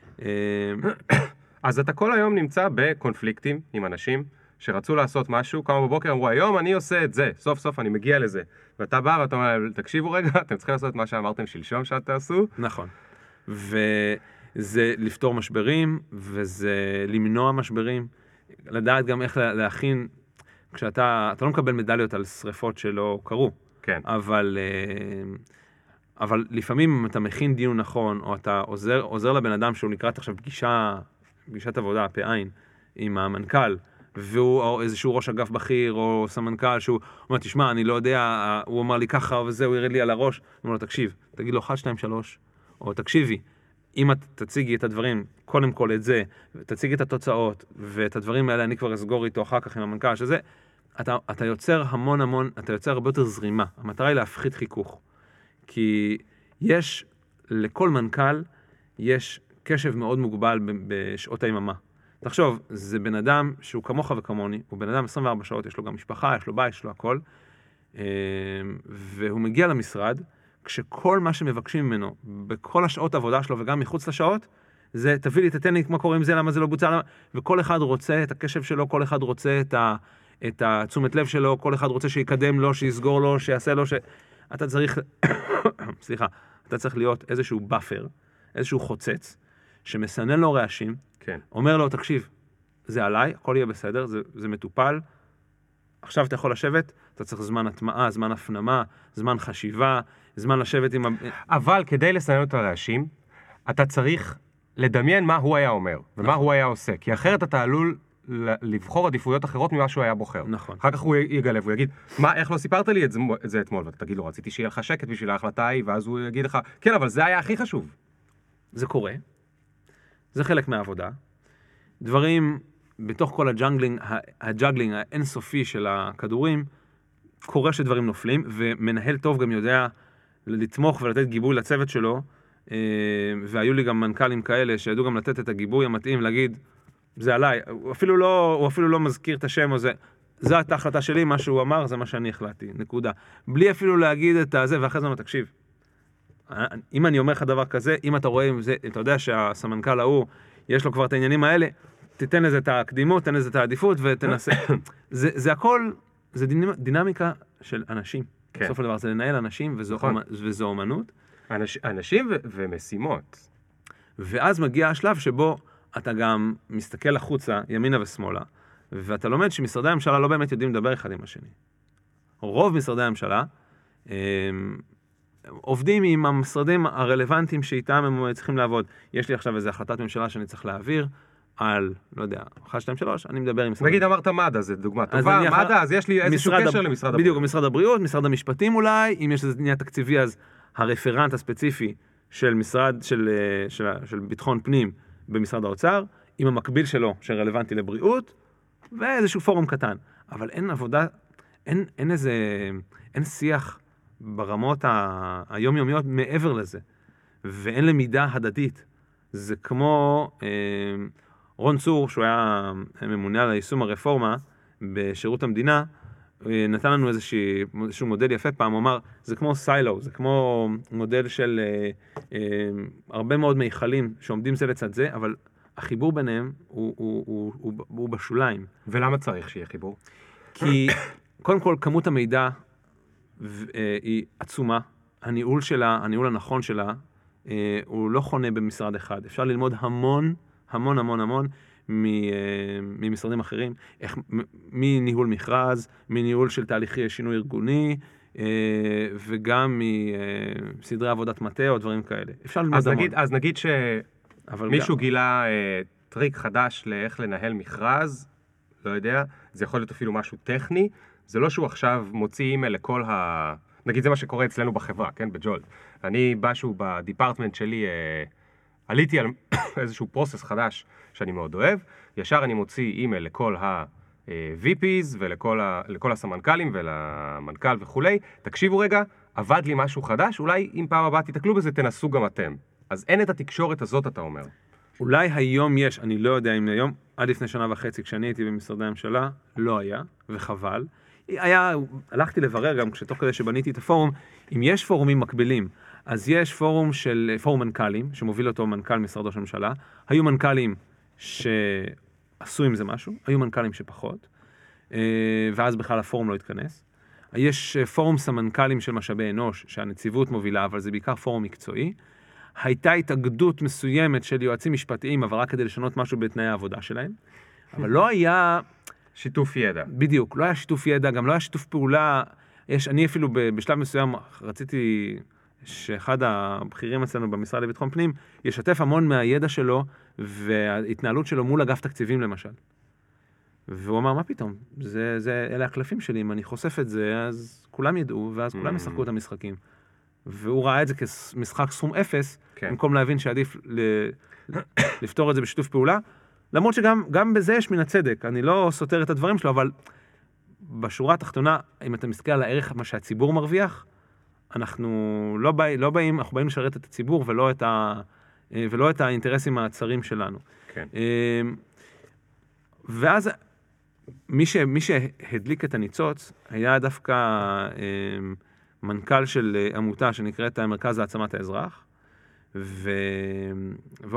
אז אתה כל היום נמצא בקונפליקטים עם אנשים שרצו לעשות משהו, קמו בבוקר אמרו, היום אני עושה את זה, סוף סוף אני מגיע לזה. ואתה בא ואתה אומר, תקשיבו רגע, אתם צריכים לעשות מה שאמרתם שלשום שאת תעשו. נכון. זה לפתור משברים, וזה למנוע משברים, לדעת גם איך להכין, אתה לא מקבל מדליות על שריפות שלא קרו, כן. אבל לפעמים אם אתה מכין דיון נכון, או אתה עוזר לבן אדם שהוא לקראת עכשיו פגישת עבודה, פעין, עם המנכ"ל, והוא איזשהו ראש אגף בכיר, או סמנכ"ל, שהוא אומר, תשמע, אני לא יודע, הוא אומר לי ככה וזה, הוא יראה לי על הראש, הוא אומר לו, תקשיב, תגיד לו 1, 2, 3, או תקשיבי, אם את תציגי את הדברים, קודם כל את זה, תציגי את התוצאות, ואת הדברים האלה אני כבר אסגור איתו אחר כך עם המנכ"ל, שזה, אתה יוצר המון, אתה יוצר הרבה יותר זרימה. המטרה היא להפחית חיכוך. כי יש, לכל מנכ"ל, יש קשב מאוד מוגבל בשעות היממה. תחשוב, זה בן אדם שהוא כמוך וכמוני, הוא בן אדם 24 שעות, יש לו גם משפחה, יש לו בית, יש לו הכל, והוא מגיע למשרד, כשכל מה שמבקשים ממנו, בכל השעות העבודה שלו, וגם מחוץ לשעות, זה תביא לי, תתן לי, מה קורה עם זה, למה זה לא בוצע, וכל אחד רוצה את הקשב שלו, כל אחד רוצה את התשומת לב שלו, כל אחד רוצה שיקדם לו, שיסגור לו, שיעשה לו, אתה צריך, סליחה, אתה צריך להיות איזשהו באפר, איזשהו חוצץ, שמסנן לו רעשים, אומר לו, תקשיב, זה עליי, הכל יהיה בסדר, זה מטופל, עכשיו אתה יכול לשבת, אתה צריך זמן התמאה, זמן הפנמה, זמן חשיבה, זמן לשבת עם... אבל כדי לסנן את הרעשים, אתה צריך לדמיין מה הוא היה אומר, ומה הוא היה עושה, כי אחרת אתה עלול לבחור עדיפויות אחרות ממה שהוא היה בוחר. נכון. אחר כך הוא יגלב, הוא יגיד, מה, איך לא סיפרת לי את זה אתמול? ואתה תגיד לו, רציתי שיהיה לך שקט בשביל ההחלטה ההיא, ואז הוא יגיד לך, כן, אבל זה היה הכי חשוב. זה קורה. זה חלק מהעבודה. דברים, בתוך כל הג'אגלינג האינסופי של הכדורים, קורה שדברים נופלים, ומנהל טוב גם יודע לתמוך ולתת גיבוי לצוות שלו, והיו לי גם מנכ"לים כאלה שידעו גם לתת את הגיבוי המתאים, להגיד, זה עליי, הוא אפילו לא מזכיר את השם, או זה את ההחלטה שלי, מה שהוא אמר, זה מה שאני החלטתי, נקודה. בלי אפילו להגיד את זה, ואחרי זה אומר, תקשיב, אם אני אומר לך דבר כזה, אם אתה רואה, אתה יודע שהסמנכ"ל ההוא, יש לו כבר את העניינים האלה, תיתן לזה את הקדימות, תן לזה את העדיפות, ותנסה. זה הכל, זה דינמיקה של אנשים. בסוף הדבר, זה לנהל אנשים, וזו אומנות. אנשים ומשימות. ואז מגיע השלב שבו אתה גם מסתכל החוצה, ימינה ושמאלה, ואתה לומד שמשרדי הממשלה לא באמת יודעים לדבר אחד עם השני. רוב משרדי הממשלה עובדים עם המשרדים הרלוונטיים שאיתם הם צריכים לעבוד. יש לי עכשיו איזו החלטת ממשלה שאני צריך להעביר, על, לא יודע, 1, 2, 3, אני מדבר עם משרד. נגיד, אמרת מד"א, זו דוגמה טובה, מד"א, אז יש לי איזשהו קשר למשרד הבריאות. בדיוק, משרד הבריאות, משרד המשפטים אולי, אם יש איזה עניין תקציבי, אז הרפרנט הספציפי של משרד, של ביטחון פנים במשרד האוצר, עם המקביל שלו, שרלוונטי לבריאות, ואיזשהו פורום קטן. אבל אין עבודה, אין שיח ברמות היומיומיות מעבר לזה, ואין למידה הדדית. זה כמו... רון צור, שהוא היה ממונה על היישום הרפורמה בשירות המדינה, נתן לנו איזשהו מודל יפה פעם, הוא אמר, זה כמו סיילו, זה כמו מודל של הרבה מאוד מיכלים שעומדים זה לצד זה, אבל החיבור ביניהם הוא בשוליים. ולמה צריך שיהיה חיבור? כי קודם כל, כמות המידע היא עצומה, הניהול שלה, הניהול הנכון שלה, הוא לא חונה במשרד אחד. אפשר ללמוד המון ממשרדים אחרים, מניהול מכרז, מניהול של תהליכי שינוי ארגוני, וגם מסדרי עבודת מטה או דברים כאלה. אפשר ללמוד המון. אז נגיד שמישהו גילה טריק חדש לאיך לנהל מכרז, לא יודע, זה יכול להיות אפילו משהו טכני, זה לא שהוא עכשיו מוציא אימייל לכל ה... נגיד זה מה שקורה אצלנו בחברה, כן, בג'ול. אני באשהו בדיפרטמנט שלי... עליתי על איזשהו פרוסס חדש שאני מאוד אוהב, ישר אני מוציא אימייל לכל ה-VPs ולכל הסמנכלים ולמנכל וכולי, תקשיבו רגע, עבד לי משהו חדש, אולי אם פעם הבאה תתקלו בזה תנסו גם אתם. אז אין את התקשורת הזאת אתה אומר. אולי היום יש, אני לא יודע אם היום, עד לפני 1.5 שנה כשאני הייתי במשרדי הממשלה, לא היה, וחבל. הלכתי לברר גם כשתוך כדי שבניתי את הפורום, אם יש פורומים מקבילים, אז יש פורום מנכ"לים, שמוביל אותו מנכ"ל משרד ראש הממשלה, היו מנכ"לים שעשו עם זה משהו, היו מנכ"לים שפחות, ואז בכלל הפורום לא התכנס. יש פורום סמנכ"לים של משאבי אנוש, שהנציבות מובילה, אבל זה בעיקר פורום מקצועי. הייתה התאגדות מסוימת של יועצים משפטיים, אבל רק כדי לשנות משהו בתנאי העבודה שלהם. אבל לא היה... שיתוף ידע. בדיוק, לא היה שיתוף ידע, גם לא היה שיתוף פעולה. אני אפילו בשלב מסוים רציתי... שאחד הבכירים אצלנו במשרד לביטחון פנים, ישתף המון מהידע שלו וההתנהלות שלו מול אגף תקציבים למשל. והוא אמר, מה פתאום? אלה הקלפים שלי, אם אני חושף את זה, אז כולם ידעו, ואז כולם ישחקו את המשחקים. והוא ראה את זה כמשחק סכום אפס, במקום להבין שעדיף לפתור את זה בשיתוף פעולה, למרות שגם בזה יש מן הצדק, אני לא סותר את הדברים שלו, אבל בשורה התחתונה, אם אתה מסתכל על הערך מה שהציבור מרוויח, אנחנו לא באים, אנחנו באים לשרת את הציבור ולא את האינטרסים הצרים שלנו. כן. ואז מי שהדליק את הניצוץ היה דווקא מנכ"ל של עמותה שנקראת המרכז העצמת האזרח, והוא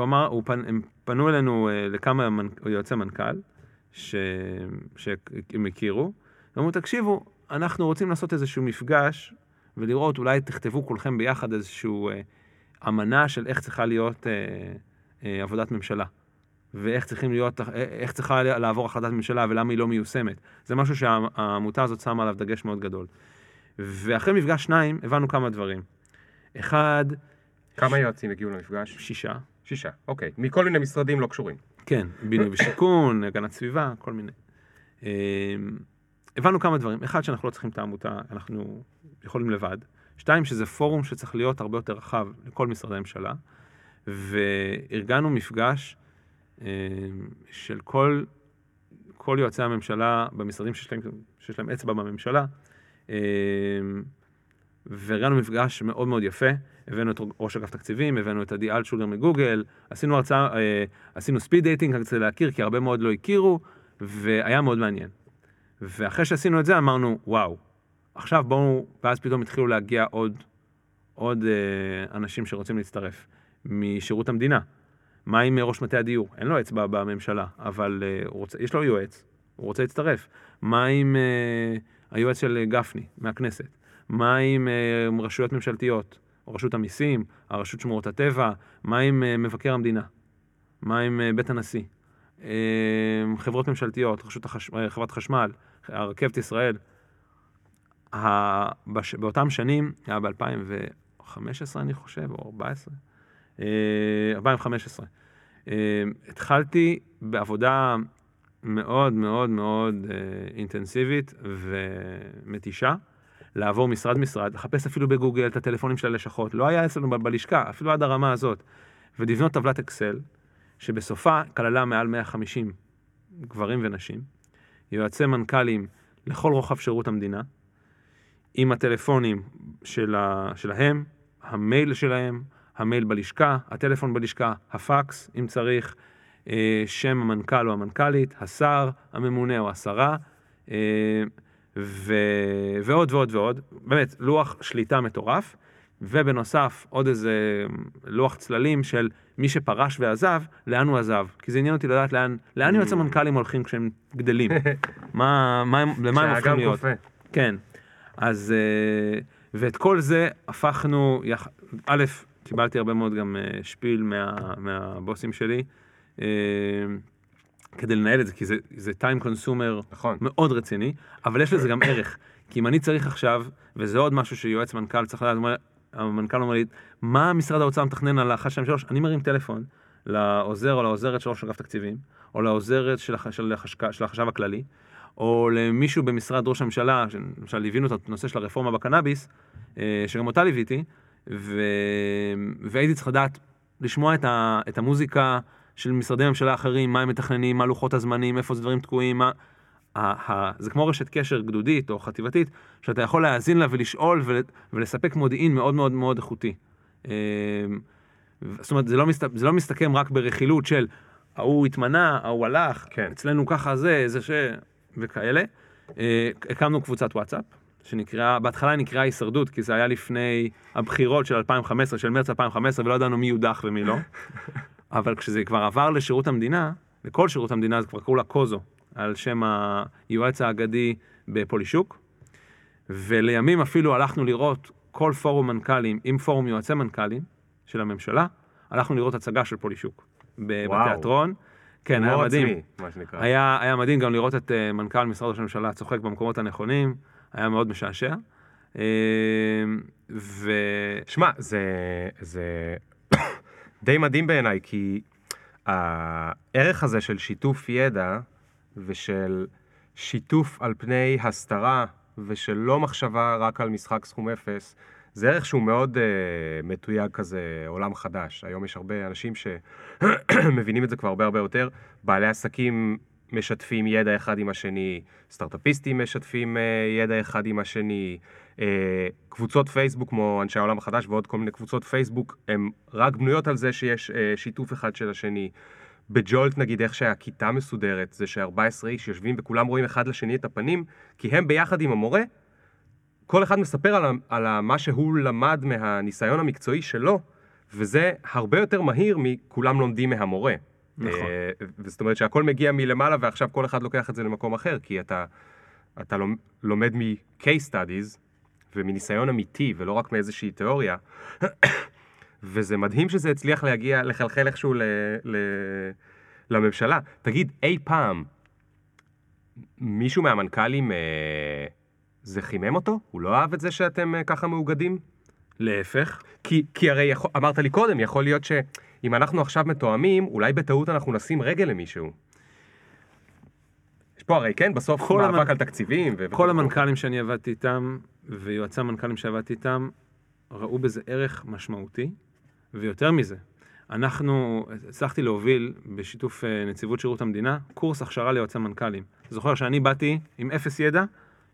אמר, הם פנו אלינו לכמה יועצי מנכ"ל, שהם הכירו, אמרו, תקשיבו, אנחנו רוצים לעשות איזשהו מפגש, ולראות, אולי תכתבו כולכם ביחד איזשהו אמנה של איך צריכה להיות עבודת ממשלה, ואיך צריכים להיות, איך צריכה לעבור החלטת ממשלה, ולמה היא לא מיושמת. זה משהו שהעמותה הזאת שמה עליו דגש מאוד גדול. ואחרי מפגש 2, הבנו כמה דברים. אחד... כמה יועצים הגיעו למפגש? 6. 6, אוקיי. מכל מיני משרדים לא קשורים. כן, בינוי ושיכון, הגנת סביבה, כל מיני. הבנו כמה דברים. אחד, שאנחנו לא צריכים את העמותה, אנחנו יכולים לבד. 2, שזה פורום שצריך להיות הרבה יותר רחב לכל משרדי הממשלה. וארגנו מפגש של כל יועצי הממשלה במשרדים שיש להם אצבע בממשלה, והרגענו מפגש מאוד מאוד יפה, הבאנו את ראש אגף תקציבים, הבאנו את עדי אלשולר מגוגל, עשינו הרצאה, עשינו ספיד דייטינג, רק צריך להכיר, כי הרבה מאוד לא הכירו, והיה מאוד מעניין. ואחרי שעשינו את זה אמרנו, וואו, עכשיו בואו, ואז פתאום התחילו להגיע עוד אנשים שרוצים להצטרף משירות המדינה. מה עם ראש מטה הדיור? אין לו אצבע בממשלה, אבל יש לו יועץ, הוא רוצה להצטרף. מה עם היועץ של גפני, מהכנסת? מה עם רשויות ממשלתיות, או רשות המיסים, הרשות שמורות הטבע? מה עם מבקר המדינה? מה עם בית הנשיא? חברות ממשלתיות, חברת חשמל, הרכבת ישראל. באותם שנים, היה ב-2015 אני חושב, או 2015, התחלתי בעבודה מאוד מאוד מאוד אינטנסיבית ומתישה, לעבור משרד, לחפש אפילו בגוגל את הטלפונים של הלשכות, לא היה אצלנו בלשכה, אפילו עד הרמה הזאת, ולבנות טבלת אקסל, שבסופה כללה מעל 150 גברים ונשים, יועצי מנכ"לים לכל רוחב שירות המדינה, עם הטלפונים שלהם, המייל שלהם, המייל בלשכה, הטלפון בלשכה, הפקס, אם צריך, שם המנכ"ל או המנכ"לית, השר, הממונה או השרה, ועוד ועוד ועוד. באמת, לוח שליטה מטורף, ובנוסף, עוד איזה לוח צללים של מי שפרש ועזב, לאן הוא עזב. כי זה עניין אותי לדעת לאן יועצי מנכ"לים הולכים כשהם גדלים. למה הם הופכים להיות? כן. אז, ואת כל זה הפכנו, א', קיבלתי הרבה מאוד גם שפיל מהבוסים שלי, כדי לנהל את זה, כי זה time consumer מאוד רציני, אבל יש לזה גם ערך, כי אם אני צריך עכשיו, וזה עוד משהו שיועץ מנכ"ל צריך לדעת, המנכ"ל אומר לי, מה משרד האוצר מתכנן על 123? אני מרים טלפון לעוזר או לעוזרת של ראש אגף תקציבים, או לעוזרת של החשב הכללי, או למישהו במשרד ראש הממשלה, למשל הבינו את הנושא של הרפורמה בקנאביס, שגם אותה ליוויתי, והייתי צריך לדעת לשמוע את המוזיקה של משרדי ממשלה אחרים, מה הם מתכננים, מה לוחות הזמנים, איפה זה דברים תקועים, זה כמו רשת קשר גדודית או חטיבתית, שאתה יכול להאזין לה ולשאול ולספק מודיעין מאוד מאוד מאוד איכותי. זאת אומרת, זה לא מסתכם רק ברכילות של, הוא התמנה, הוא הלך, אצלנו ככה זה ש... וכאלה. הקמנו קבוצת וואטסאפ, בהתחלה נקראה הישרדות, כי זה היה לפני הבחירות של 2015, של מרץ 2015, ולא ידענו מי יודח ומי לא. אבל כשזה כבר עבר לשירות המדינה, לכל שירות המדינה, זה כבר קראו לה קוזו, על שם היועץ האגדי בפולישוק. ולימים אפילו הלכנו לראות כל פורום מנכ"לים, עם פורום יועצי מנכ"לים של הממשלה, הלכנו לראות הצגה של פולישוק בתיאטרון. כן, היה מדהים. היה מדהים גם לראות את מנכ"ל משרד ראש הממשלה צוחק במקומות הנכונים, היה מאוד משעשע. שמע, זה די מדהים בעיניי, כי הערך הזה של שיתוף ידע, ושל שיתוף על פני הסתרה, ושל לא מחשבה רק על משחק סכום אפס, זה ערך שהוא מאוד מתויג כזה עולם חדש. היום יש הרבה אנשים שמבינים את זה כבר הרבה הרבה יותר. בעלי עסקים משתפים ידע אחד עם השני, סטארט-אפיסטים משתפים ידע אחד עם השני, קבוצות פייסבוק כמו אנשי העולם החדש ועוד כל מיני קבוצות פייסבוק, הן רק בנויות על זה שיש שיתוף אחד של השני. בג'ולט נגיד איך שהכיתה מסודרת, זה ש14 איש יושבים וכולם רואים אחד לשני את הפנים, כי הם ביחד עם המורה, כל אחד מספר על מה שהוא למד מהניסיון המקצועי שלו, וזה הרבה יותר מהיר מכולם לומדים מהמורה. נכון. זאת אומרת שהכל מגיע מלמעלה, ועכשיו כל אחד לוקח את זה למקום אחר, כי אתה לומד מ-case studies, ומניסיון אמיתי, ולא רק מאיזושהי תיאוריה, וזה מדהים שזה הצליח להגיע, לחלחל איכשהו לממשלה. תגיד, אי פעם, מישהו מהמנכ"לים, זה חימם אותו? הוא לא אהב את זה שאתם ככה מאוגדים? להפך. כי הרי אמרת לי קודם, יכול להיות שאם אנחנו עכשיו מתואמים, אולי בטעות אנחנו נשים רגל למישהו. יש פה הרי כן, בסוף מאבק על תקציבים. כל המנכ"לים שאני עבדתי איתם, ויועצי המנכ"לים שעבדתי איתם, ראו בזה ערך משמעותי, ויותר מזה. אנחנו, הצלחתי להוביל בשיתוף נציבות שירות המדינה, קורס הכשרה ליועצי מנכ"לים. זוכר שאני באתי עם אפס ידע,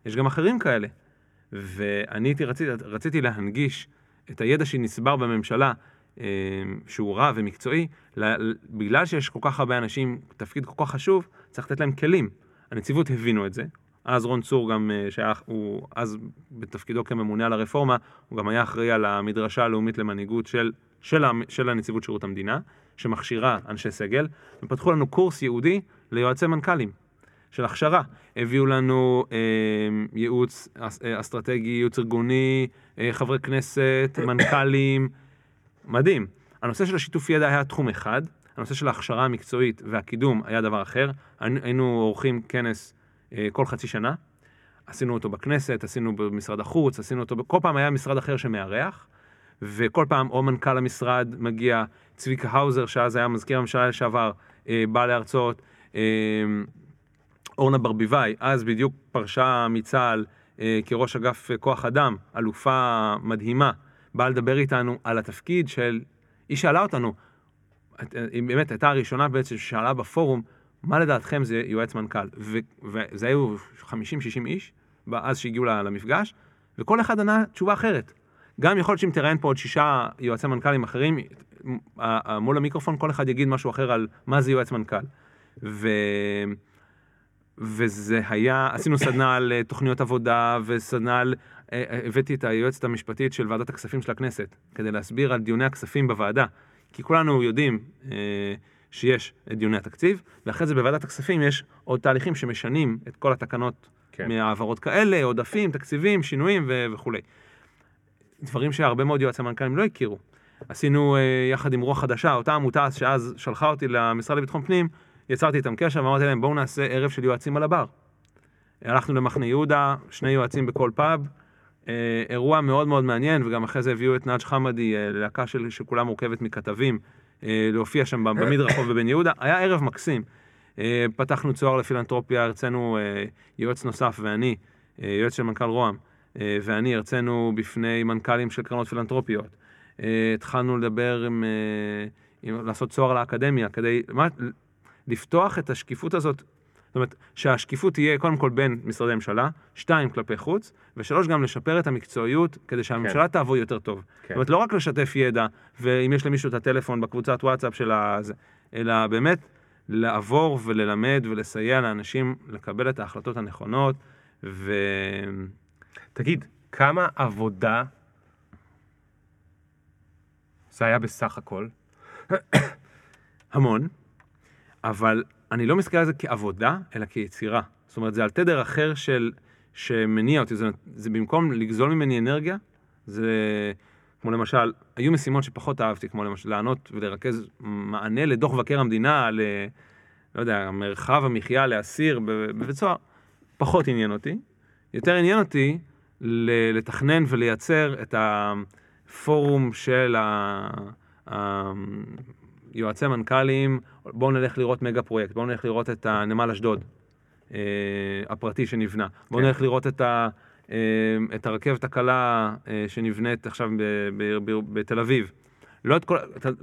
יש גם אחרים כאלה. ואני רציתי להנגיש את הידע שנצבר בממשלה, שהוא רע ומקצועי, בגלל שיש כל כך הרבה אנשים, תפקיד כל כך חשוב, צריך לתת להם כלים. הנציבות הבינו את זה. אז רון צור גם, שהוא אז בתפקידו כממונה על הרפורמה, הוא גם היה אחראי על המדרשה הלאומית למנהיגות של הנציבות שירות המדינה, שמכשירה אנשי סגל, ופתחו לנו קורס ייעודי ליועצי מנכ"לים, של הכשרה. הביאו לנו ייעוץ אסטרטגי, ייעוץ ארגוני, חברי כנסת, מנכ"לים, מדהים. הנושא של השיתוף ידע היה תחום אחד, הנושא של ההכשרה המקצועית והקידום היה דבר אחר. היינו עורכים כנס כל חצי שנה, עשינו אותו בכנסת, עשינו במשרד החוץ, עשינו אותו, כל פעם היה משרד אחר שמארח, וכל פעם או מנכ"ל המשרד מגיע, צביקה האוזר, שאז היה מזכיר הממשלה לשעבר, בא להרצות, אורנה ברביבאי, אז בדיוק פרשה מצה"ל כראש אגף כוח אדם, אלופה מדהימה, באה לדבר איתנו על התפקיד של, היא שאלה אותנו, באמת הייתה הראשונה בעצם ששאלה בפורום, מה לדעתכם זה יועץ מנכ"ל? וזה היו 50-60 איש, אז שהגיעו למפגש, וכל אחד ענה תשובה אחרת. גם יכול להיות שאם תראיין פה עוד 6 יועצי מנכ"לים אחרים, מול המיקרופון כל אחד יגיד משהו אחר על מה זה יועץ מנכ"ל. וזה היה, עשינו סדנה על תוכניות עבודה, וסדנה על, הבאתי את היועצת המשפטית של ועדת הכספים של הכנסת, כדי להסביר על דיוני הכספים בוועדה. כי כולנו יודעים שיש את דיוני התקציב, ואחרי זה בוועדת הכספים יש עוד תהליכים שמשנים את כל התקנות מהעברות כאלה, עודפים, תקציבים, שינויים וכו'. דברים שהרבה מאוד יועצי מנכ"לים לא הכירו. עשינו יחד עם רוח חדשה, אותה עמותה שאז שלחה אותי למשרד לביטחון פנים, יצרתי איתם קשר ואמרתי להם, בואו נעשה ערב של יועצים על הבר. הלכנו למחנה יהודה, 2 יועצים בכל פאב, אירוע מאוד מאוד מעניין, וגם אחרי זה הביאו את נאג' חמדי, להקה שכולה מורכבת מכתבים, להופיע שם במדרחוב בבן יהודה, היה ערב מקסים. פתחנו צוהר לפילנטרופיה, הרצינו יועץ נוסף ואני, יועץ של מנכ"ל רועם, ואני הרצינו בפני מנכ"לים של קרנות פילנטרופיות. התחלנו לדבר לעשות צוהר לאקדמיה, כדי לפתוח את השקיפות הזאת, זאת אומרת, שהשקיפות תהיה קודם כל בין משרדי ממשלה, 2 כלפי חוץ, ו3 גם לשפר את המקצועיות, כדי שהממשלה תעבור יותר טוב. זאת אומרת, לא רק לשתף ידע, ואם יש למישהו את הטלפון בקבוצת וואטסאפ של הזה, אלא באמת לעבור וללמד ולסייע לאנשים לקבל את ההחלטות הנכונות, תגיד, כמה עבודה זה היה בסך הכל? המון, אבל אני לא מסתכל על זה כעבודה, אלא כיצירה. זאת אומרת, זה על תדר אחר שמניע אותי. זה במקום לגזול ממני אנרגיה, זה כמו למשל, היו משימות שפחות אהבתי, כמו למשל לענות ולרכז מענה לדוח וקר המדינה, לא יודע, מרחב המחיה, להסיר בבית סוהר. פחות עניין אותי. יותר עניין אותי לתכנן ולייצר את הפורום של יועצי מנכ"לים, בואו נלך לראות מגה פרויקט, בואו נלך לראות את הנמל אשדוד הפרטי שנבנה, בואו נלך לראות את הרכבת הקלה שנבנית עכשיו בתל אביב. לא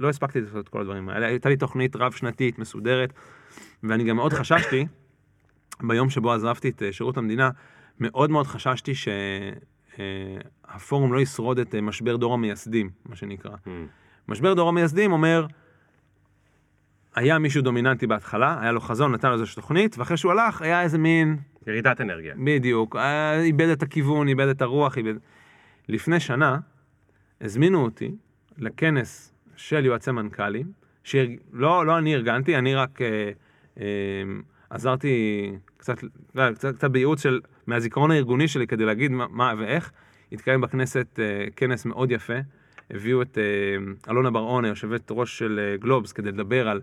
הספקתי לעשות את כל הדברים האלה, הייתה לי תוכנית רב שנתית מסודרת, ואני גם מאוד חששתי, ביום שבו עזבתי את שירות המדינה, מאוד מאוד חששתי שהפורום לא ישרוד את משבר דור המייסדים, מה שנקרא. משבר דור המייסדים אומר, היה מישהו דומיננטי בהתחלה, היה לו חזון, נתן לו איזושהי תוכנית, ואחרי שהוא הלך, היה איזה מין ירידת אנרגיה. בדיוק. איבד את הכיוון, איבד את הרוח, איבד. לפני שנה, הזמינו אותי לכנס של יועצי מנכ"לים, שלא אני ארגנתי, אני רק עזרתי קצת בייעוץ של, מהזיכרון הארגוני שלי כדי להגיד מה ואיך. התקיים בכנסת כנס מאוד יפה, הביאו את אלונה ברעון, היושבת ראש של גלובס, כדי לדבר על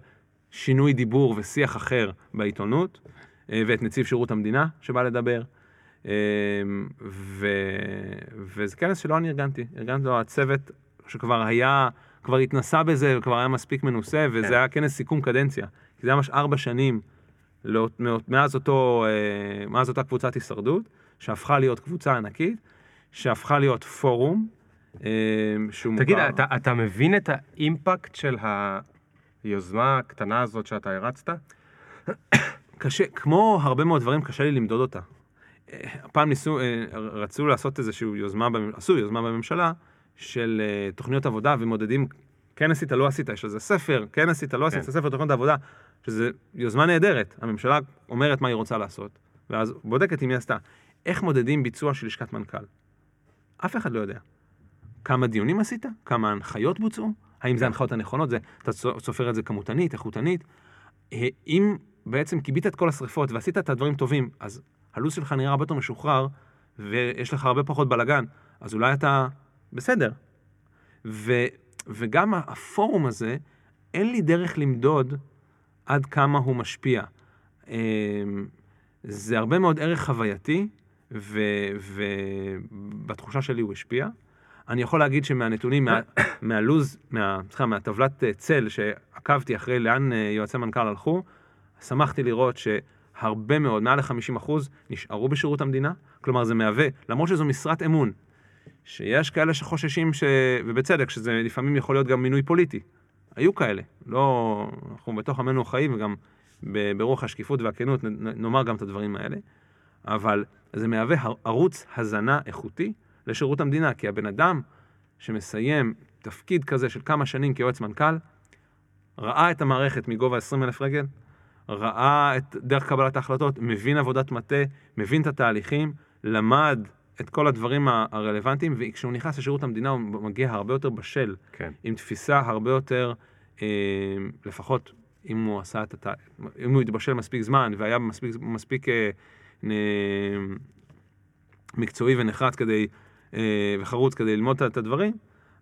שינוי דיבור ושיח אחר בעיתונות, ואת נציב שירות המדינה שבא לדבר, וזה כנס שלא אני ארגנתי, ארגנתי לו הצוות שכבר היה, כבר התנסה בזה, וכבר היה מספיק מנוסה, וזה היה כנס סיכום קדנציה, כי זה ממש 4 שנים, מאז אותה קבוצת הישרדות, שהפכה להיות קבוצה ענקית, שהפכה להיות פורום, תגיד, אתה מבין את האימפקט של היוזמה הקטנה הזאת שאתה הרצת? קשה, כמו הרבה מאוד דברים, קשה לי למדוד אותה. הפעם רצו לעשות איזשהו יוזמה בממשלה של תוכניות עבודה, ומודדים, כן עשית, לא עשית, יש לזה ספר, כן עשית, לא עשית, ספר תוכניות עבודה, שזה יוזמה נהדרת. הממשלה אומרת מה היא רוצה לעשות, ואז בודקת אם היא עשתה. איך מודדים ביצוע של לשכת מנכ"ל? אף אחד לא יודע. כמה דיונים עשית? כמה הנחיות בוצעו? האם זה הנחיות הנכונות? אתה סופר את זה כמותנית, איכותנית? אם בעצם קיבית את כל השריפות ועשית את הדברים טובים, אז הלו"ז שלך נראה הרבה יותר משוחרר, ויש לך הרבה פחות בלגן, אז אולי אתה בסדר. וגם הפורום הזה, אין לי דרך למדוד עד כמה הוא משפיע. זה הרבה מאוד ערך חווייתי, ובתחושה שלי הוא השפיע. אני יכול להגיד שמהנתונים, מהלוז, מהטבלת צל שעקבתי אחרי לאן יועצי מנכ"ל הלכו, שמחתי לראות שהרבה מאוד, מעל 50% נשארו בשירות המדינה. כלומר, זה מהווה, למרות שזו משרת אמון, שיש כאלה שחוששים, ובצדק, שזה לפעמים יכול להיות גם מינוי פוליטי. היו כאלה. לא, אנחנו בתוך עמנו חיים, וגם ברוח השקיפות והכנות נאמר גם את הדברים האלה. אבל זה מהווה ערוץ הזנה איכותי לשירות המדינה, כי הבן אדם שמסיים תפקיד כזה של כמה שנים כיועץ מנכ"ל, ראה את המערכת מגובה 20,000 רגל, ראה את דרך קבלת ההחלטות, מבין עבודת מטה, מבין את התהליכים, למד את כל הדברים הרלוונטיים, וכשהוא נכנס לשירות המדינה הוא מגיע הרבה יותר בשל, כן. עם תפיסה הרבה יותר, לפחות אם הוא עשה את אם הוא התבשל מספיק זמן, והיה מספיק מקצועי ונחרץ כדי, וחרוץ כדי ללמוד את הדברים,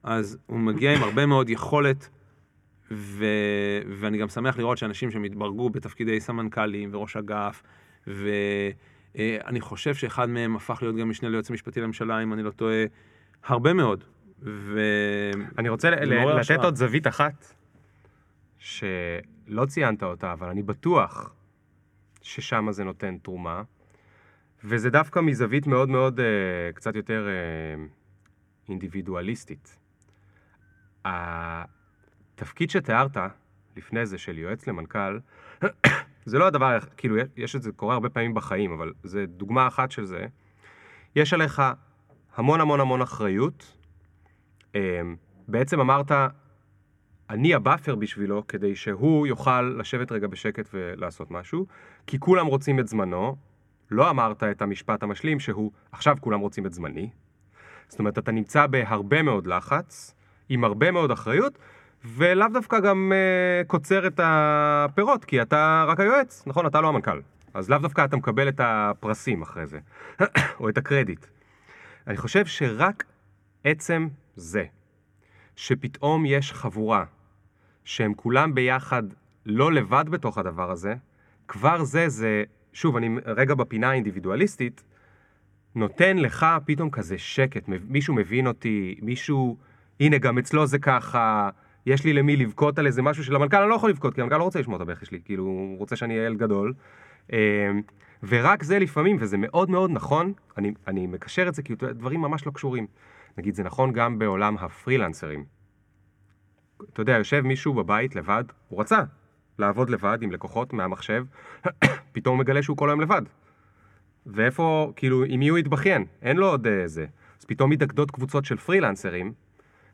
אז הוא מגיע עם הרבה מאוד יכולת, ואני גם שמח לראות שאנשים שמתברגו בתפקידי סמנכ"לים וראש אגף, ואני חושב שאחד מהם הפך להיות גם משנה ליועץ המשפטי לממשלה, אם אני לא טועה, הרבה מאוד. אני רוצה לתת עוד זווית אחת, שלא ציינת אותה, אבל אני בטוח ששם זה נותן תרומה, וזה דווקא מזווית מאוד מאוד קצת יותר אינדיבידואליסטית. התפקיד שתיארת לפני זה של יועץ למנכ"ל, זה לא הדבר, כאילו יש את זה קורה הרבה פעמים בחיים, אבל זה דוגמה אחת של זה. יש עליך המון המון המון אחריות. בעצם אמרת, אני הבאפר בשבילו כדי שהוא יוכל לשבת רגע בשקט ולעשות משהו, כי כולם רוצים את זמנו. לא אמרת את המשפט המשלים שהוא, עכשיו כולם רוצים את זמני. זאת אומרת, אתה נמצא בהרבה מאוד לחץ, עם הרבה מאוד אחריות, ולאו דווקא גם קוצר את הפירות, כי אתה רק היועץ, נכון? אתה לא המנכ"ל. אז לאו דווקא אתה מקבל את הפרסים אחרי זה, או את הקרדיט. אני חושב שרק עצם זה, שפתאום יש חבורה, שהם כולם ביחד לא לבד בתוך הדבר הזה, כבר זה שוב, אני רגע בפינה האינדיבידואליסטית, נותן לך פתאום כזה שקט, מישהו מבין אותי, מישהו, הנה גם אצלו זה ככה, יש לי למי לבכות על איזה משהו של המנכ"ל, אני לא יכול לבכות, כי המנכ"ל לא רוצה לשמוע את הבכי שלי, כאילו הוא רוצה שאני ילד גדול, ורק זה לפעמים, וזה מאוד מאוד נכון, אני מקשר את זה, כי דברים ממש לא קשורים, נגיד זה נכון גם בעולם הפרילנסרים, אתה יודע, יושב מישהו בבית לבד, הוא רצה לעבוד לבד עם לקוחות מהמחשב, פתאום הוא מגלה שהוא כל היום לבד. ואיפה, כאילו, עם מי הוא התבחין? אין לו עוד זה. אז פתאום מתאגדות קבוצות של פרילנסרים,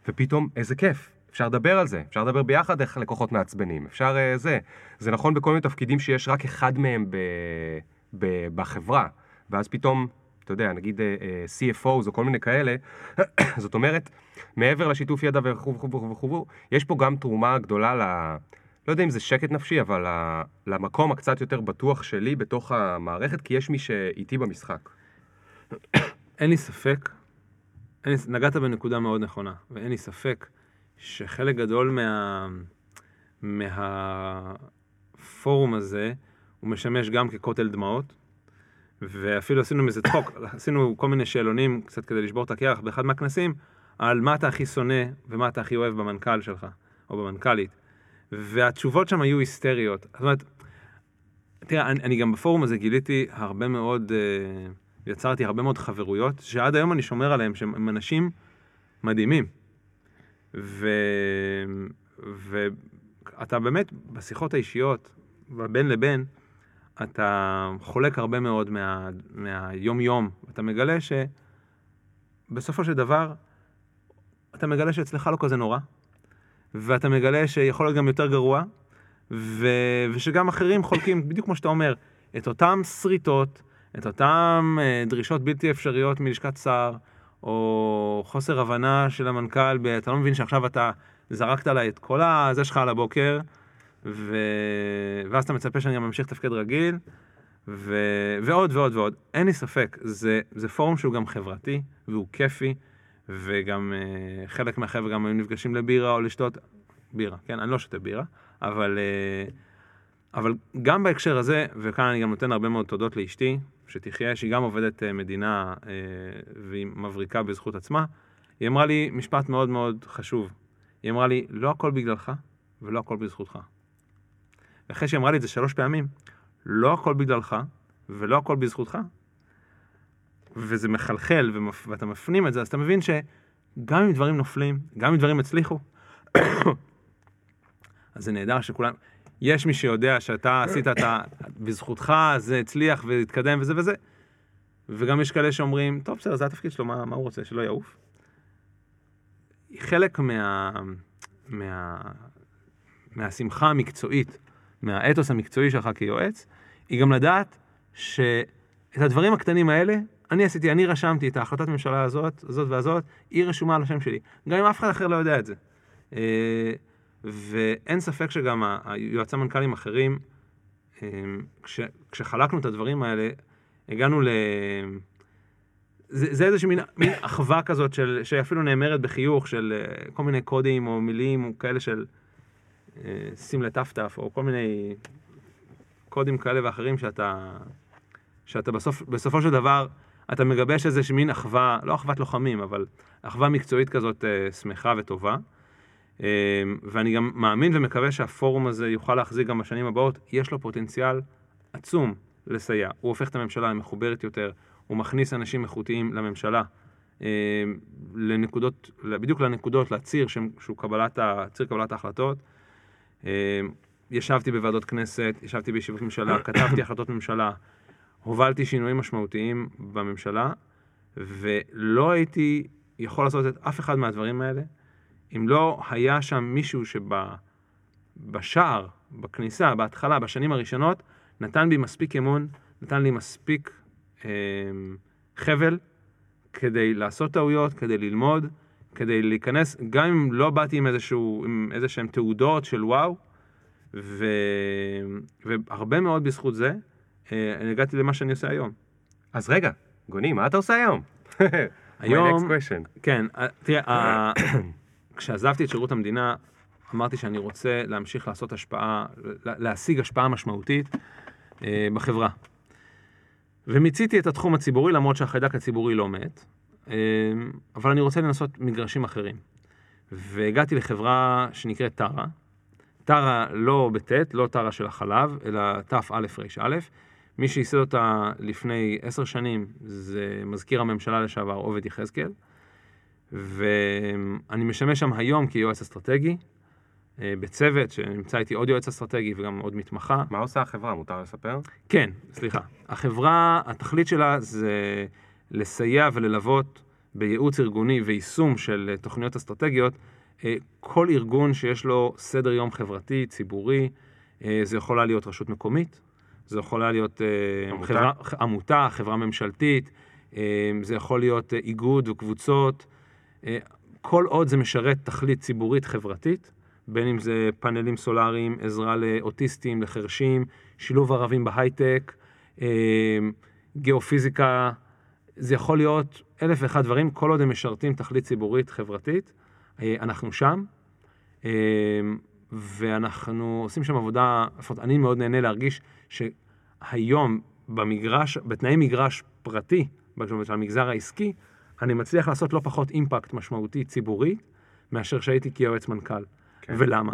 ופתאום, איזה כיף, אפשר לדבר על זה, אפשר לדבר ביחד איך לקוחות מעצבנים, אפשר זה. זה נכון בכל מיני תפקידים שיש רק אחד מהם בחברה, ואז פתאום אתה יודע, נגיד CFOs או כל מיני כאלה, זאת אומרת, מעבר לשיתוף ידע וכו', יש פה גם תרומה גדולה לא יודע אם זה שקט נפשי, אבל למקום הקצת יותר בטוח שלי בתוך המערכת, כי יש מי שאיתי במשחק. אין לי ספק, נגעת בנקודה מאוד נכונה, ואין לי ספק שחלק גדול מהפורום הזה, הוא משמש גם ככותל דמעות, ואפילו עשינו מזה צחוק, עשינו כל מיני שאלונים, קצת כדי לשבור את הכיח, באחד מהכנסים, על מה אתה הכי שונא ומה אתה הכי אוהב במנכ"ל שלך, או במנכ"לית. והתשובות שם היו היסטריות. זאת אומרת, תראה, אני גם בפורום הזה גיליתי הרבה מאוד, יצרתי הרבה מאוד חברויות, שעד היום אני שומר עליהם, שהם אנשים מדהימים. ואתה באמת, בשיחות האישיות, בין לבין, אתה חולק הרבה מאוד מהיום-יום. אתה מגלה שבסופו של דבר, אתה מגלה שאצלך לא כזה נורא, ואתה מגלה שיכול להיות גם יותר גרוע, ושגם אחרים חולקים, בדיוק כמו שאתה אומר, את אותם שריטות, את אותם דרישות בלתי אפשריות מלשכת שר, או חוסר הבנה של המנכ"ל, אתה לא מבין שעכשיו אתה זרקת עליי את כל הזה שלך על הבוקר, ואז אתה מצפה שאני גם ממשיך תפקד רגיל, ועוד ועוד ועוד. אין לי ספק, זה פורום שהוא גם חברתי, והוא כיפי, וגם חלק מהחבר'ה גם היו נפגשים לבירה או לשתות בירה, כן, אני לא שותה בירה, אבל גם בהקשר הזה, וכאן אני גם נותן הרבה מאוד תודות לאשתי, שתחיה, שהיא גם עובדת מדינה והיא מבריקה בזכות עצמה, היא אמרה לי משפט מאוד מאוד חשוב, היא אמרה לי, לא הכל בגללך ולא הכל בזכותך. ואחרי שהיא אמרה לי את זה 3 פעמים, לא הכל בגללך ולא הכל בזכותך, וזה מחלחל, ואתה מפנים את זה, אז אתה מבין שגם אם דברים נופלים, גם אם דברים הצליחו, אז זה נהדר שכולם, יש מי שיודע שאתה עשית, בזכותך זה הצליח והתקדם וזה וזה, וגם יש כאלה שאומרים, טוב, בסדר, זה התפקיד שלו, מה הוא רוצה, שלא יעוף. חלק מהשמחה המקצועית, מהאתוס המקצועי שלך כיועץ, היא גם לדעת שאת הדברים הקטנים האלה, אני רשמתי את ההחלטת ממשלה הזאת והזאת, היא רשומה על השם שלי. גם אם אף אחד אחר לא יודע את זה. ואין ספק שגם היועצי מנכ"לים אחרים, כשחלקנו את הדברים האלה, הגענו זה איזושהי מין אחווה כזאת, שאפילו נאמרת בחיוך, של כל מיני קודים או מילים, או כאלה של שים לטפטף, או כל מיני קודים כאלה ואחרים שאתה בסופו של דבר, אתה מגבש איזושהי מין אחווה, לא אחוות לוחמים, אבל אחווה מקצועית כזאת שמחה וטובה. ואני גם מאמין ומקווה שהפורום הזה יוכל להחזיק גם בשנים הבאות. יש לו פוטנציאל עצום לסייע. הוא הופך את הממשלה למחוברת יותר, הוא מכניס אנשים איכותיים לממשלה, לנקודות, בדיוק לנקודות, לציר שהוא קבלת ההחלטות. ישבתי בוועדות כנסת, ישבתי בישיבות ממשלה, כתבתי החלטות ממשלה, הובלתי שינויים משמעותיים בממשלה, ולא הייתי יכול לעשות את אף אחד מהדברים האלה, אם לא היה שם מישהו שבשער, בכניסה, בהתחלה, בשנים הראשונות, נתן בי מספיק אמון, נתן לי מספיק חבל, כדי לעשות טעויות, כדי ללמוד, כדי להיכנס, גם אם לא באתי עם איזשהם תעודות של וואו, והרבה מאוד בזכות זה, אני הגעתי למה שאני עושה היום. אז רגע, גוני, מה אתה עושה היום? היום, כן, תראה, כשעזבתי את שירות המדינה, אמרתי שאני רוצה להמשיך לעשות השפעה, להשיג השפעה משמעותית בחברה. ומיציתי את התחום הציבורי, למרות שהחיידק הציבורי לא מת, אבל אני רוצה לנסות מגרשים אחרים. והגעתי לחברה שנקראת תארה, תארה לא בטט, לא תארה של החלב, אלא תף א' ר' א', מי שייסד אותה לפני 10 שנים, זה מזכיר הממשלה לשעבר עובד יחזקאל, ואני משמש שם היום כיועץ אסטרטגי, בצוות שנמצא איתי עוד יועץ אסטרטגי וגם עוד מתמחה. מה עושה החברה? מותר לספר? כן, סליחה. החברה, התכלית שלה זה לסייע וללוות בייעוץ ארגוני ויישום של תוכניות אסטרטגיות, כל ארגון שיש לו סדר יום חברתי, ציבורי, זה יכולה להיות רשות מקומית, זה יכולה להיות עמותה, חברה ממשלתית, זה יכול להיות איגוד וקבוצות, כל עוד זה משרת תכלית ציבורית חברתית, בין אם זה פאנלים סולאריים, עזרה לאוטיסטים, לחרשים, שילוב ערבים בהייטק, גיאופיזיקה, זה יכול להיות אלף ואחד דברים, כל עוד הם משרתים תכלית ציבורית חברתית, אנחנו שם, ואנחנו עושים שם עבודה, אני מאוד נהנה להרגיש שהיום במגרש, בתנאי מגרש פרטי, של המגזר העסקי, אני מצליח לעשות לא פחות אימפקט משמעותי ציבורי, מאשר שהייתי כיועץ מנכ"ל. כן. ולמה?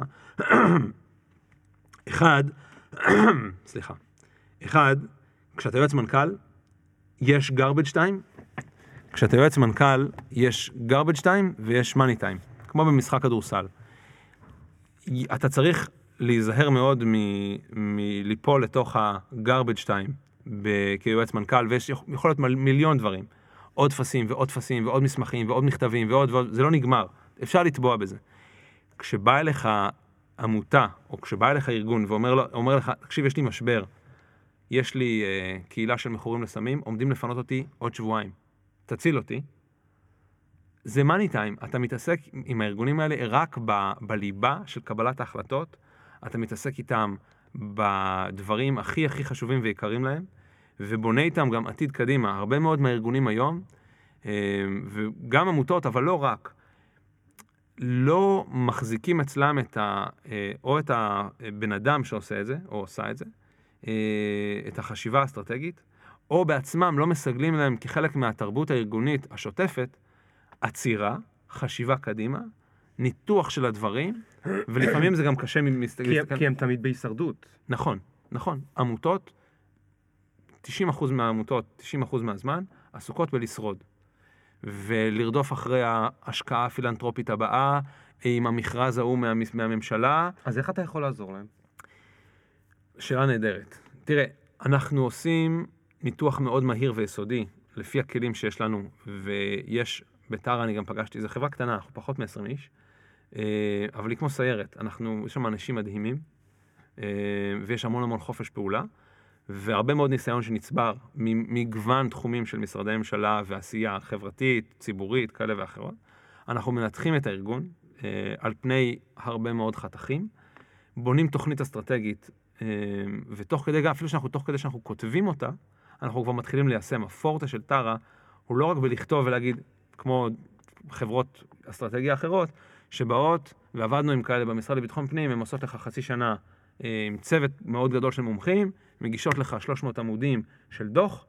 אחד, כשאתה יועץ מנכ"ל, יש garbage time, כשאתה יועץ מנכ"ל, יש garbage time ויש money time, כמו במשחק כדורסל. אתה צריך להיזהר מאוד מליפול לתוך ה-garbage time כיועץ מנכ"ל, ויש יכול להיות מיליון דברים. עוד טפסים ועוד טפסים ועוד מסמכים ועוד מכתבים ועוד, זה לא נגמר. אפשר לטבוע בזה. כשבא אליך עמותה, או כשבא אליך ארגון ואומר לך, תקשיב, יש לי משבר, יש לי קהילה של מכורים לסמים, עומדים לפנות אותי עוד שבועיים. תציל אותי. זה money time. אתה מתעסק עם הארגונים האלה רק בליבה של קבלת ההחלטות. אתה מתעסק איתם בדברים הכי הכי חשובים ויקרים להם, ובונה איתם גם עתיד קדימה. הרבה מאוד מהארגונים היום, וגם עמותות, אבל לא רק, לא מחזיקים אצלם או את הבן אדם שעושה את זה, או עושה את זה, את החשיבה האסטרטגית, או בעצמם לא מסגלים להם כחלק מהתרבות הארגונית השוטפת, עצירה, חשיבה קדימה, ניתוח של הדברים, ולפעמים זה גם קשה כי הם תמיד בהישרדות. נכון, נכון. עמותות, 90% מהעמותות, 90% מהזמן, עסוקות בלשרוד. ולרדוף אחרי ההשקעה הפילנטרופית הבאה, עם המכרז ההוא מהממשלה. אז איך אתה יכול לעזור להם? שאלה נהדרת. תראה, אנחנו עושים ניתוח מאוד מהיר ויסודי, לפי הכלים שיש לנו, ויש בתארה, אני גם פגשתי, זו חברה קטנה, אנחנו פחות מ-20 איש, אבל היא כמו סיירת, יש שם אנשים מדהימים, ויש המון המון חופש פעולה, והרבה מאוד ניסיון שנצבר מגוון תחומים של משרדי ממשלה ועשייה חברתית, ציבורית, כאלה ואחרות. אנחנו מנתחים את הארגון על פני הרבה מאוד חתכים, בונים תוכנית אסטרטגית, ותוך כדי, אפילו תוך כדי שאנחנו כותבים אותה, אנחנו כבר מתחילים ליישם. הפורטה של תארה הוא לא רק בלכתוב ולהגיד, כמו חברות אסטרטגיה אחרות, שבאות ועבדנו עם כאלה במשרד לביטחון פנים, הם עושות לך חצי שנה עם צוות מאוד גדול של מומחים, מגישות לך 300 עמודים של דוח,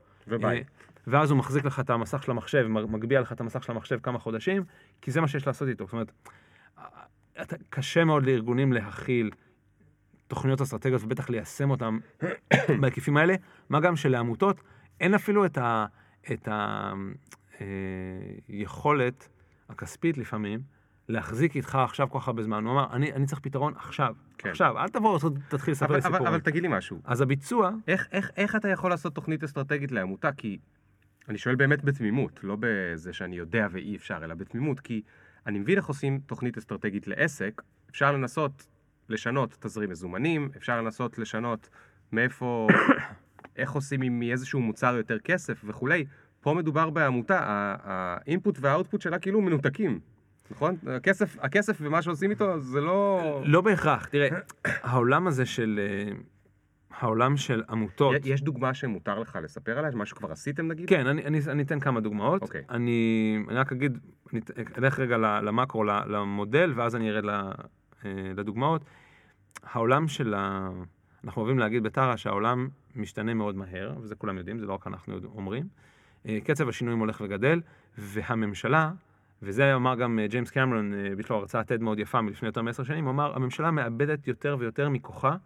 ואז הוא מחזיק לך את המסך של המחשב, מגביע לך את המסך של המחשב כמה חודשים, כי זה מה שיש לעשות איתו. זאת אומרת, קשה מאוד לארגונים להכיל תוכניות אסטרטגיות, ובטח ליישם אותם בהיקפים האלה, מה גם שלעמותות אין אפילו את היכולת הכספית לפעמים, להחזיק איתך עכשיו ככה בזמן. הוא אמר, אני צריך פתרון עכשיו. עכשיו, אל תבוא, תתחיל לספר לי סיפורים. אבל תגיד לי משהו. אז הביצוע... איך אתה יכול לעשות תוכנית אסטרטגית לעמותה? כי אני שואל באמת בתמימות, לא בזה שאני יודע ואי אפשר, אלא בתמימות, כי אני מבין איך עושים תוכנית אסטרטגית לעסק, אפשר לנסות לשנות תזרים מזומנים, אפשר לנסות לשנות מאיפה, איך עושים מאיזשהו מוצר יותר כסף וכולי. פה מדובר בעמותה, האינפוט והאוטפוט שלה כאילו מנותקים. נכון? הכסף ומה שעושים איתו זה לא... לא בהכרח. תראה, העולם הזה של... העולם של עמותות... יש דוגמה שמותר לך לספר עליה? משהו כבר עשיתם נגיד? כן, אני אתן כמה דוגמאות. אני רק אגיד, אני אלך רגע למקרו, למודל, ואז אני ארד לדוגמאות. העולם של... אנחנו אוהבים להגיד בתארה שהעולם משתנה מאוד מהר, וזה כולם יודעים, זה לא רק אנחנו אומרים. קצב השינויים הולך וגדל, והממשלה... וזה אמר גם ג'יימס קמרון, יש לו הרצאה TED מאוד יפה מלפני יותר מ-10 שנים, הוא אמר, הממשלה מאבדת יותר ויותר מכוחה,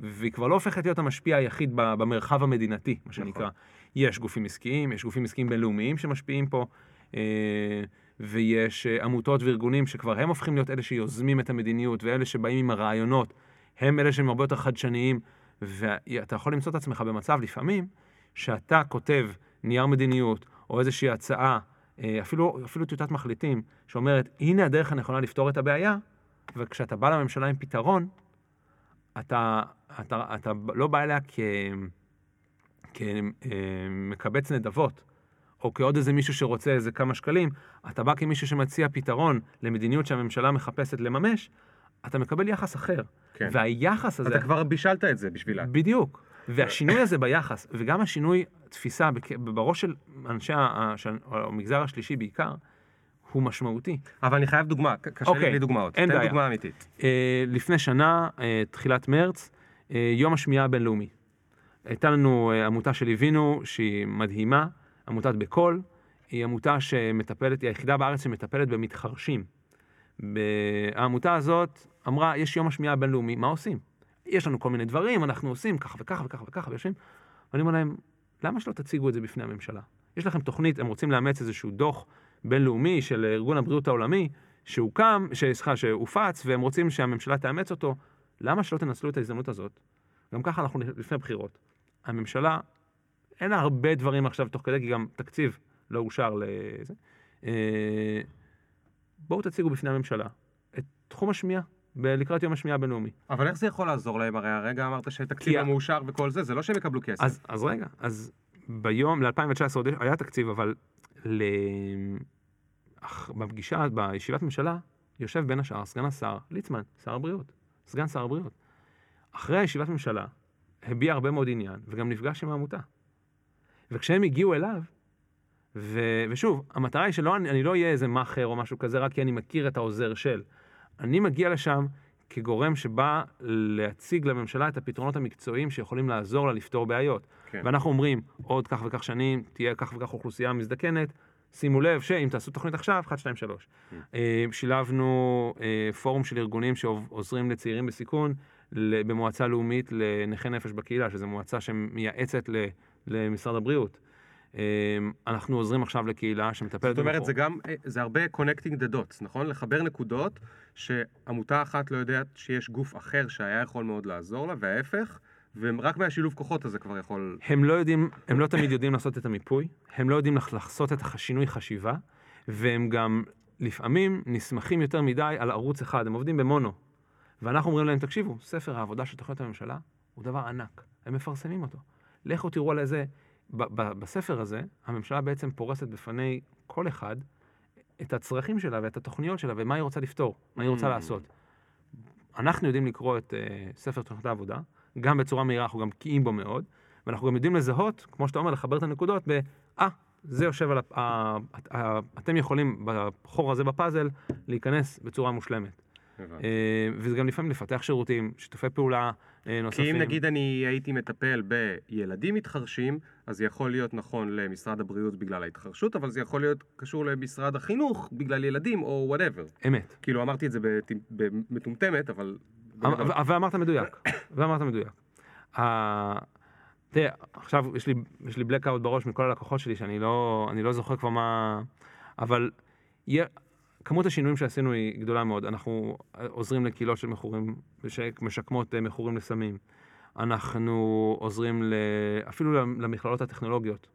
והיא כבר לא הופכת להיות המשפיע היחיד במרחב המדינתי, מה שנקרא. יש גופים עסקיים, יש גופים עסקיים בינלאומיים שמשפיעים פה, ויש עמותות וארגונים שכבר הם הופכים להיות אלה שיוזמים את המדיניות, ואלה שבאים עם הרעיונות, הם אלה שהם הרבה יותר חדשניים, ואתה יכול למצוא את עצמך במצב לפעמים, שאתה כותב נייר מדיניות, או איזושהי הצעה, אפילו טיוטת מחליטים שאומרת, הנה הדרך הנכונה לפתור את הבעיה, וכשאתה בא לממשלה עם פתרון, אתה לא בא אליה כמקבץ נדבות, או כעוד איזה מישהו שרוצה איזה כמה שקלים, אתה בא כמישהו שמציע פתרון למדיניות שהממשלה מחפשת לממש, אתה מקבל יחס אחר. כן. והיחס הזה... אתה כבר בישלת את זה בשבילה. בדיוק. והשינוי הזה ביחס, וגם השינוי תפיסה בראש של אנשי המגזר השלישי בעיקר, הוא משמעותי. אבל אני חייב דוגמה, קשה לי בלי דוגמאות. אין בעיה. דוגמה אמיתית. לפני שנה, תחילת מרץ, יום השמיעה הבינלאומי. הייתה לנו עמותה שליווינו, שהיא מדהימה, עמותת בכל, היא עמותה שמטפלת, היא היחידה בארץ שמטפלת במתחרשים. העמותה הזאת אמרה, יש יום השמיעה הבינלאומי, מה עושים? יש לנו כל מיני דברים, אנחנו עושים ככה וככה וככה וככה, ויושבים. ואני אומר להם, למה שלא תציגו את זה בפני הממשלה? יש לכם תוכנית, הם רוצים לאמץ איזשהו דוח בינלאומי של ארגון הבריאות העולמי, שהוקם, שהופץ, והם רוצים שהממשלה תאמץ אותו. למה שלא תנצלו את ההזדמנות הזאת? גם ככה אנחנו לפני בחירות. הממשלה, אין הרבה דברים עכשיו תוך כדי, כי גם תקציב לא אושר לזה. בואו תציגו בפני הממשלה את תחום השמיעה, לקראת יום השמיעה הבינלאומי. אבל איך זה יכול לעזור להם? הרי הרגע אמרת שתקציב המאושר וכל זה, זה לא שהם יקבלו כסף. אז רגע, אז ביום, ל-2019 היה תקציב, אבל בפגישה, בישיבת ממשלה, יושב בין השאר סגן השר ליצמן, שר הבריאות, סגן שר הבריאות. אחרי הישיבת ממשלה, הביע הרבה מאוד עניין, וגם נפגש עם העמותה. וכשהם הגיעו אליו, ושוב, המטרה היא שלא, אני לא אהיה איזה מאחר או משהו כזה, רק כי אני מכיר את העוזר של. אני מגיע לשם כגורם שבא להציג לממשלה את הפתרונות המקצועיים שיכולים לעזור לה לפתור בעיות. כן. ואנחנו אומרים, עוד כך וכך שנים, תהיה כך וכך אוכלוסייה מזדקנת, שימו לב שאם תעשו תוכנית עכשיו, 1, 2, 3. שילבנו פורום של ארגונים שעוזרים לצעירים בסיכון, במועצה לאומית לנכי נפש בקהילה, שזו מועצה שמייעצת למשרד הבריאות. אנחנו עוזרים עכשיו לקהילה שמטפלת. זאת אומרת, זה הרבה connecting the dots, נכון? לחבר נקודות שעמותה אחת לא יודעת שיש גוף אחר שהיה יכול מאוד לעזור לה, וההפך, ורק מהשילוב כוחות הזה כבר יכול... הם לא תמיד יודעים לעשות את המיפוי, הם לא יודעים לעשות את השינוי חשיבה, והם גם לפעמים נסמכים יותר מדי על ערוץ אחד, הם עובדים במונו, ואנחנו אומרים להם, תקשיבו, ספר העבודה של תוכניות הממשלה הוא דבר ענק, הם מפרסמים אותו. לכו תראו על איזה... בספר הזה, הממשלה בעצם פורסת בפני כל אחד את הצרכים שלה ואת התוכניות שלה ומה היא רוצה לפתור, מה היא רוצה לעשות. אנחנו יודעים לקרוא את ספר תוכנית העבודה, גם בצורה מהירה, אנחנו גם קיים בו מאוד, ואנחנו גם יודעים לזהות, כמו שאתה אומר, לחבר את הנקודות זה יושב על אתם יכולים בחור הזה בפאזל להיכנס בצורה מושלמת. וזה גם לפעמים לפתח שירותים, שיתופי פעולה נוספים. כי אם נגיד אני הייתי מטפל בילדים מתחרשים, אז זה יכול להיות נכון למשרד הבריאות בגלל ההתחרשות, אבל זה יכול להיות קשור למשרד החינוך בגלל ילדים או whatever. אמת. כאילו אמרתי את זה במטומטמת, אבל... ואמרת מדויק. תראה, עכשיו יש לי blackout בראש מכל הלקוחות שלי, שאני לא זוכר כבר מה... אבל... כמות השינויים שעשינו היא גדולה מאוד. אנחנו עוזרים לקהילות של מכורים, שמשקמות מכורים לסמים. אנחנו עוזרים אפילו למכללות הטכנולוגיות,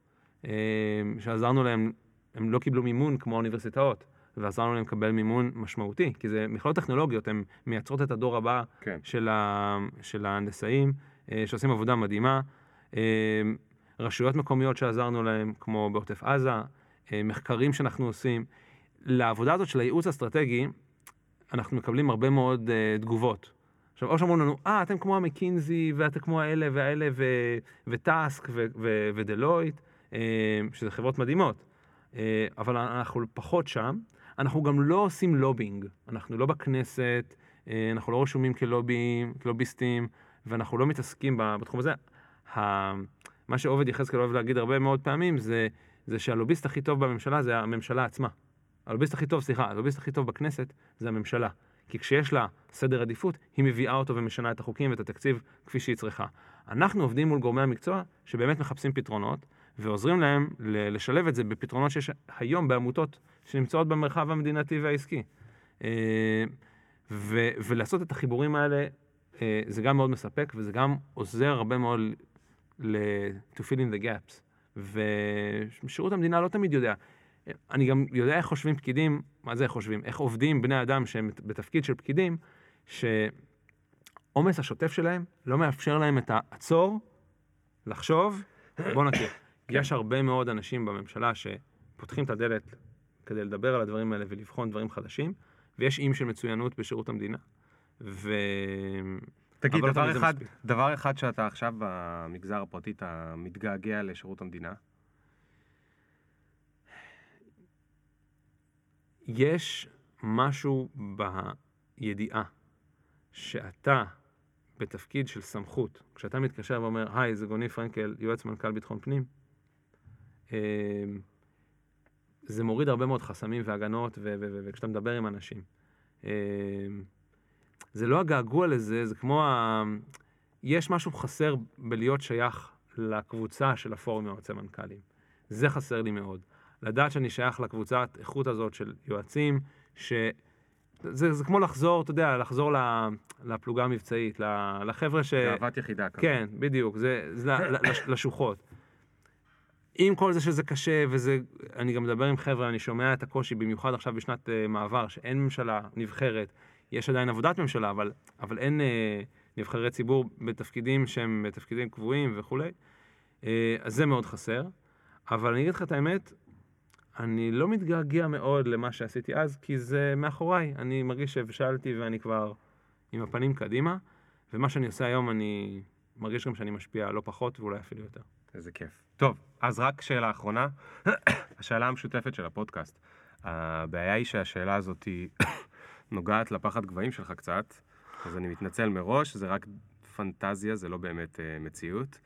שעזרנו להם, הם לא קיבלו מימון כמו האוניברסיטאות, ועזרנו להם לקבל מימון משמעותי, כי זה מכללות טכנולוגיות, הן מייצרות את הדור הבא של ההנדסאים, שעושים עבודה מדהימה. רשויות מקומיות שעזרנו להם, כמו בעוטף עזה, מחקרים שאנחנו עושים. לעבודה הזאת של הייעוץ האסטרטגי, אנחנו מקבלים הרבה מאוד תגובות. עכשיו, או שאומרים לנו, אתם כמו המקינזי, ואתם כמו האלה והאלה, וטאסק ודלויט, שזה חברות מדהימות. אבל אנחנו פחות שם. אנחנו גם לא עושים לובינג. אנחנו לא בכנסת, אנחנו לא רשומים כלוביסטים, ואנחנו לא מתעסקים בתחום הזה. מה שעובד יחזקאל אוהב להגיד הרבה מאוד פעמים, זה שהלוביסט הכי טוב בממשלה זה הממשלה עצמה. הלוביסט הכי טוב בכנסת זה הממשלה. כי כשיש לה סדר עדיפות, היא מביאה אותו ומשנה את החוקים ואת התקציב כפי שהיא צריכה. אנחנו עובדים מול גורמי המקצוע שבאמת מחפשים פתרונות, ועוזרים להם לשלב את זה בפתרונות שיש היום בעמותות שנמצאות במרחב המדינתי והעסקי. ולעשות את החיבורים האלה, זה גם מאוד מספק, וזה גם עוזר הרבה מאוד to fill in the gaps. ושירות המדינה לא תמיד יודע. אני גם יודע איך חושבים פקידים, מה זה חושבים? איך עובדים בני אדם שהם בתפקיד של פקידים, שעומס השוטף שלהם לא מאפשר להם את העצור, לחשוב, בוא נקריא. יש הרבה מאוד אנשים בממשלה שפותחים את הדלת כדי לדבר על הדברים האלה ולבחון דברים חדשים, ויש אים של מצוינות בשירות המדינה. תגיד, דבר אחד שאתה עכשיו במגזר הפרטי, אתה מתגעגע לשירות המדינה? יש משהו בידיעה שאתה בתפקיד של סמכות, כשאתה מתקשר ואומר, היי, זה גוני פרנקל, יועץ מנכ"ל ביטחון פנים, זה מוריד הרבה מאוד חסמים והגנות, וכשאתה מדבר עם אנשים. זה לא הגעגוע לזה, זה כמו, יש משהו חסר בלהיות שייך לקבוצה של הפורום יועצי מנכ"לים. זה חסר לי מאוד. לדעת שאני שייך לקבוצת איכות הזאת של יועצים, זה כמו לחזור, אתה יודע, לחזור לפלוגה המבצעית, לחבר'ה ש... גאוות יחידה כזאת. כן, בדיוק, זה לשוחות. עם כל זה שזה קשה, וזה, אני גם מדבר עם חבר'ה, אני שומע את הקושי, במיוחד עכשיו בשנת מעבר, שאין ממשלה נבחרת, יש עדיין עבודת ממשלה, אבל אין נבחרי ציבור בתפקידים שהם בתפקידים קבועים וכולי, אז זה מאוד חסר, אבל אני אגיד לך את האמת, אני לא מתגעגע מאוד למה שעשיתי אז, כי זה מאחוריי, אני מרגיש שהבשלתי ואני כבר עם הפנים קדימה, ומה שאני עושה היום אני מרגיש גם שאני משפיע לא פחות ואולי אפילו יותר. איזה כיף. טוב, אז רק שאלה אחרונה, השאלה המשותפת של הפודקאסט. הבעיה היא שהשאלה הזאת היא נוגעת לפחד גבוהים שלך קצת, אז אני מתנצל מראש, זה רק פנטזיה, זה לא באמת מציאות.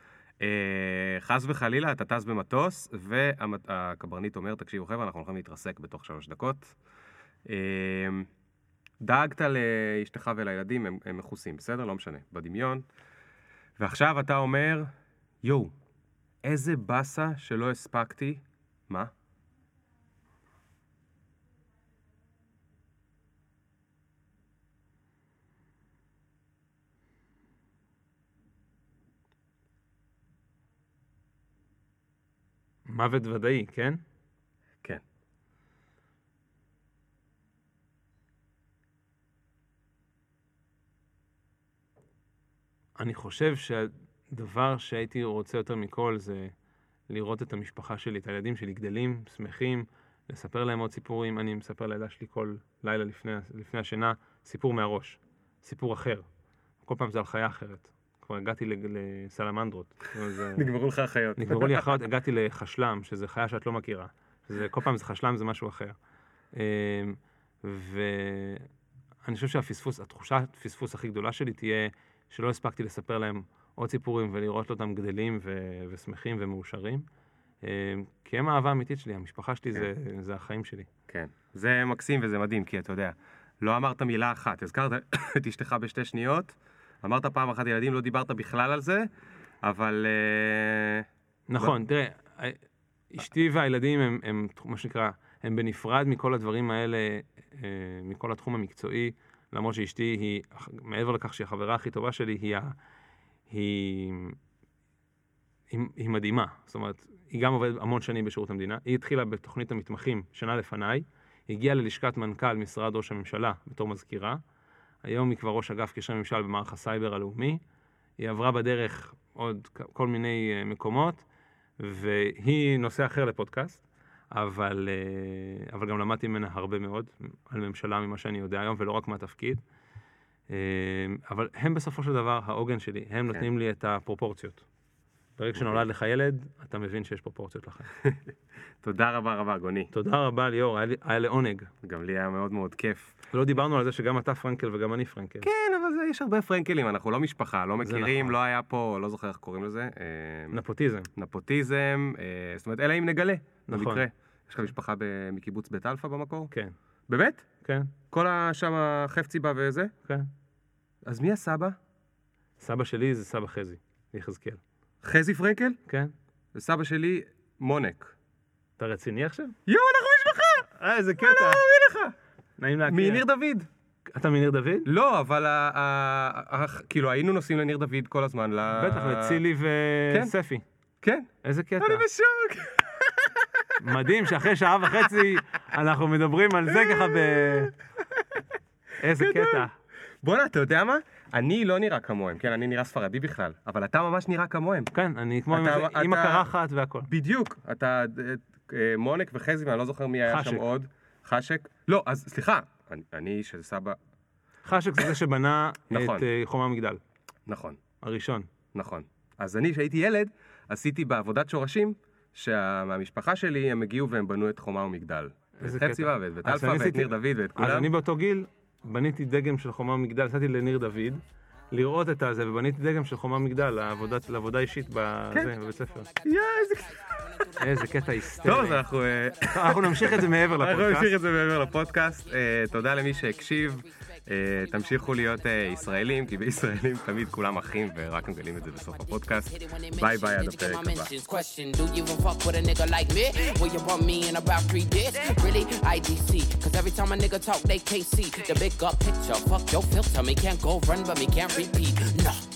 חס וחלילה, אתה טס במטוס, והקברנית אומר, תקשיבו חבר'ה, אנחנו הולכים להתרסק בתוך 3 דקות. דאגת לאשתך ולילדים, הם מכוסים, בסדר? לא משנה, בדמיון. ועכשיו אתה אומר, יו, איזה בסה שלא הספקתי, מה? מוות ודאי, כן? כן. אני חושב שהדבר שהייתי רוצה יותר מכל זה לראות את המשפחה שלי, את הילדים שלי גדלים, שמחים, לספר להם עוד סיפורים. אני מספר לילדה שלי כל לילה לפני השינה סיפור מהראש, סיפור אחר. כל פעם זה על חיה אחרת. כבר הגעתי לסלמנדרות. נגמרו לך החיות. נגמרו לי החיות, הגעתי לחשלם, שזה חיה שאת לא מכירה. כל פעם זה חשלם, זה משהו אחר. ואני חושב שהתחושת פספוס הכי גדולה שלי תהיה שלא הספקתי לספר להם עוד סיפורים ולראות אותם גדלים ושמחים ומאושרים. כי הם האהבה האמיתית שלי, המשפחה שלי זה החיים שלי. כן, זה מקסים וזה מדהים, כי אתה יודע, לא אמרת מילה אחת, הזכרת את אשתך ב2 שניות, אמרת פעם אחת ילדים, לא דיברת בכלל על זה, אבל... נכון, תראה, אשתי והילדים הם, מה שנקרא, הם בנפרד מכל הדברים האלה, מכל התחום המקצועי, למרות שאשתי היא, מעבר לכך שהיא החברה הכי טובה שלי, היא מדהימה. זאת אומרת, היא גם עובדת המון שנים בשירות המדינה, היא התחילה בתוכנית המתמחים שנה לפניי, הגיעה ללשכת מנכ"ל משרד ראש הממשלה בתור מזכירה, היום היא כבר ראש אגף קשרי ממשל במערך הסייבר הלאומי, היא עברה בדרך עוד כל מיני מקומות, והיא נושא אחר לפודקאסט, אבל גם למדתי ממנה הרבה מאוד על ממשלה ממה שאני יודע היום, ולא רק מהתפקיד, אבל הם בסופו של דבר העוגן שלי, הם נותנים לי את הפרופורציות. ברגע שנולד לך ילד, אתה מבין שיש פרופורציות לכם. תודה רבה רבה, גוני. תודה רבה ליאור, היה לעונג. גם לי היה מאוד מאוד כיף. לא דיברנו על זה שגם אתה פרנקל וגם אני פרנקל. כן, אבל יש הרבה פרנקלים, אנחנו לא משפחה, לא מכירים, לא היה פה, לא זוכר איך קוראים לזה. נפוטיזם. נפוטיזם, זאת אומרת, אלא אם נגלה. נכון. יש לך משפחה מקיבוץ בית אלפא במקור? כן. באמת? כן. כל שם החפצי בא וזה? כן. אז מי הסבא? סבא שלי זה סבא חזי, יחזקאל. חזי פרנקל? כן. וסבא שלי, מונק. אתה רציני עכשיו? יואו, אנחנו משפחה! איזה קטע. אני לא מאמין לך. נעים להכיר. מניר דוד. אתה מניר דוד? לא, אבל כאילו היינו נוסעים לניר דוד כל הזמן. בטח, לצילי וספי. כן. איזה קטע. אני בשוק. מדהים שאחרי 1.5 שעות אנחנו מדברים על זה ככה איזה קטע. בוא'נה, אתה יודע מה? אני לא נראה כמוהם, כן, אני נראה ספרדי בכלל, אבל אתה ממש נראה כמוהם. כן, אני כמו עם הקרחת והכל. בדיוק, אתה מונק וחזי, אני לא זוכר מי היה שם עוד. חשק. לא, אז סליחה, אני של סבא. חשק זה שבנה את חום המגדל. נכון. הראשון. נכון. אז אני, כשהייתי ילד, עשיתי בעבודת שורשים, שהמשפחה שלי הם הגיעו והם בנו את חומה ומגדל. ואת חציבה ואת אלפה ואת ניר דוד ואת כולם. אז אני באותו גיל בניתי דגם של חומה ומגדל, עשיתי לניר דוד לראות את זה, ובניתי דגם של חומה ומגדל לעבודה אישית בבית ספר. איזה קטע היסטרי. טוב, אז אנחנו נמשיך את זה מעבר לפודקאסט. אנחנו נמשיך את זה מעבר לפודקאסט. תודה למי שהקשיב. תמשיכו להיות ישראלים, כי בישראלים תמיד כולם אחים, ורק נגלים את זה בסוף הפודקאסט. ביי ביי, עד הפרק הבא.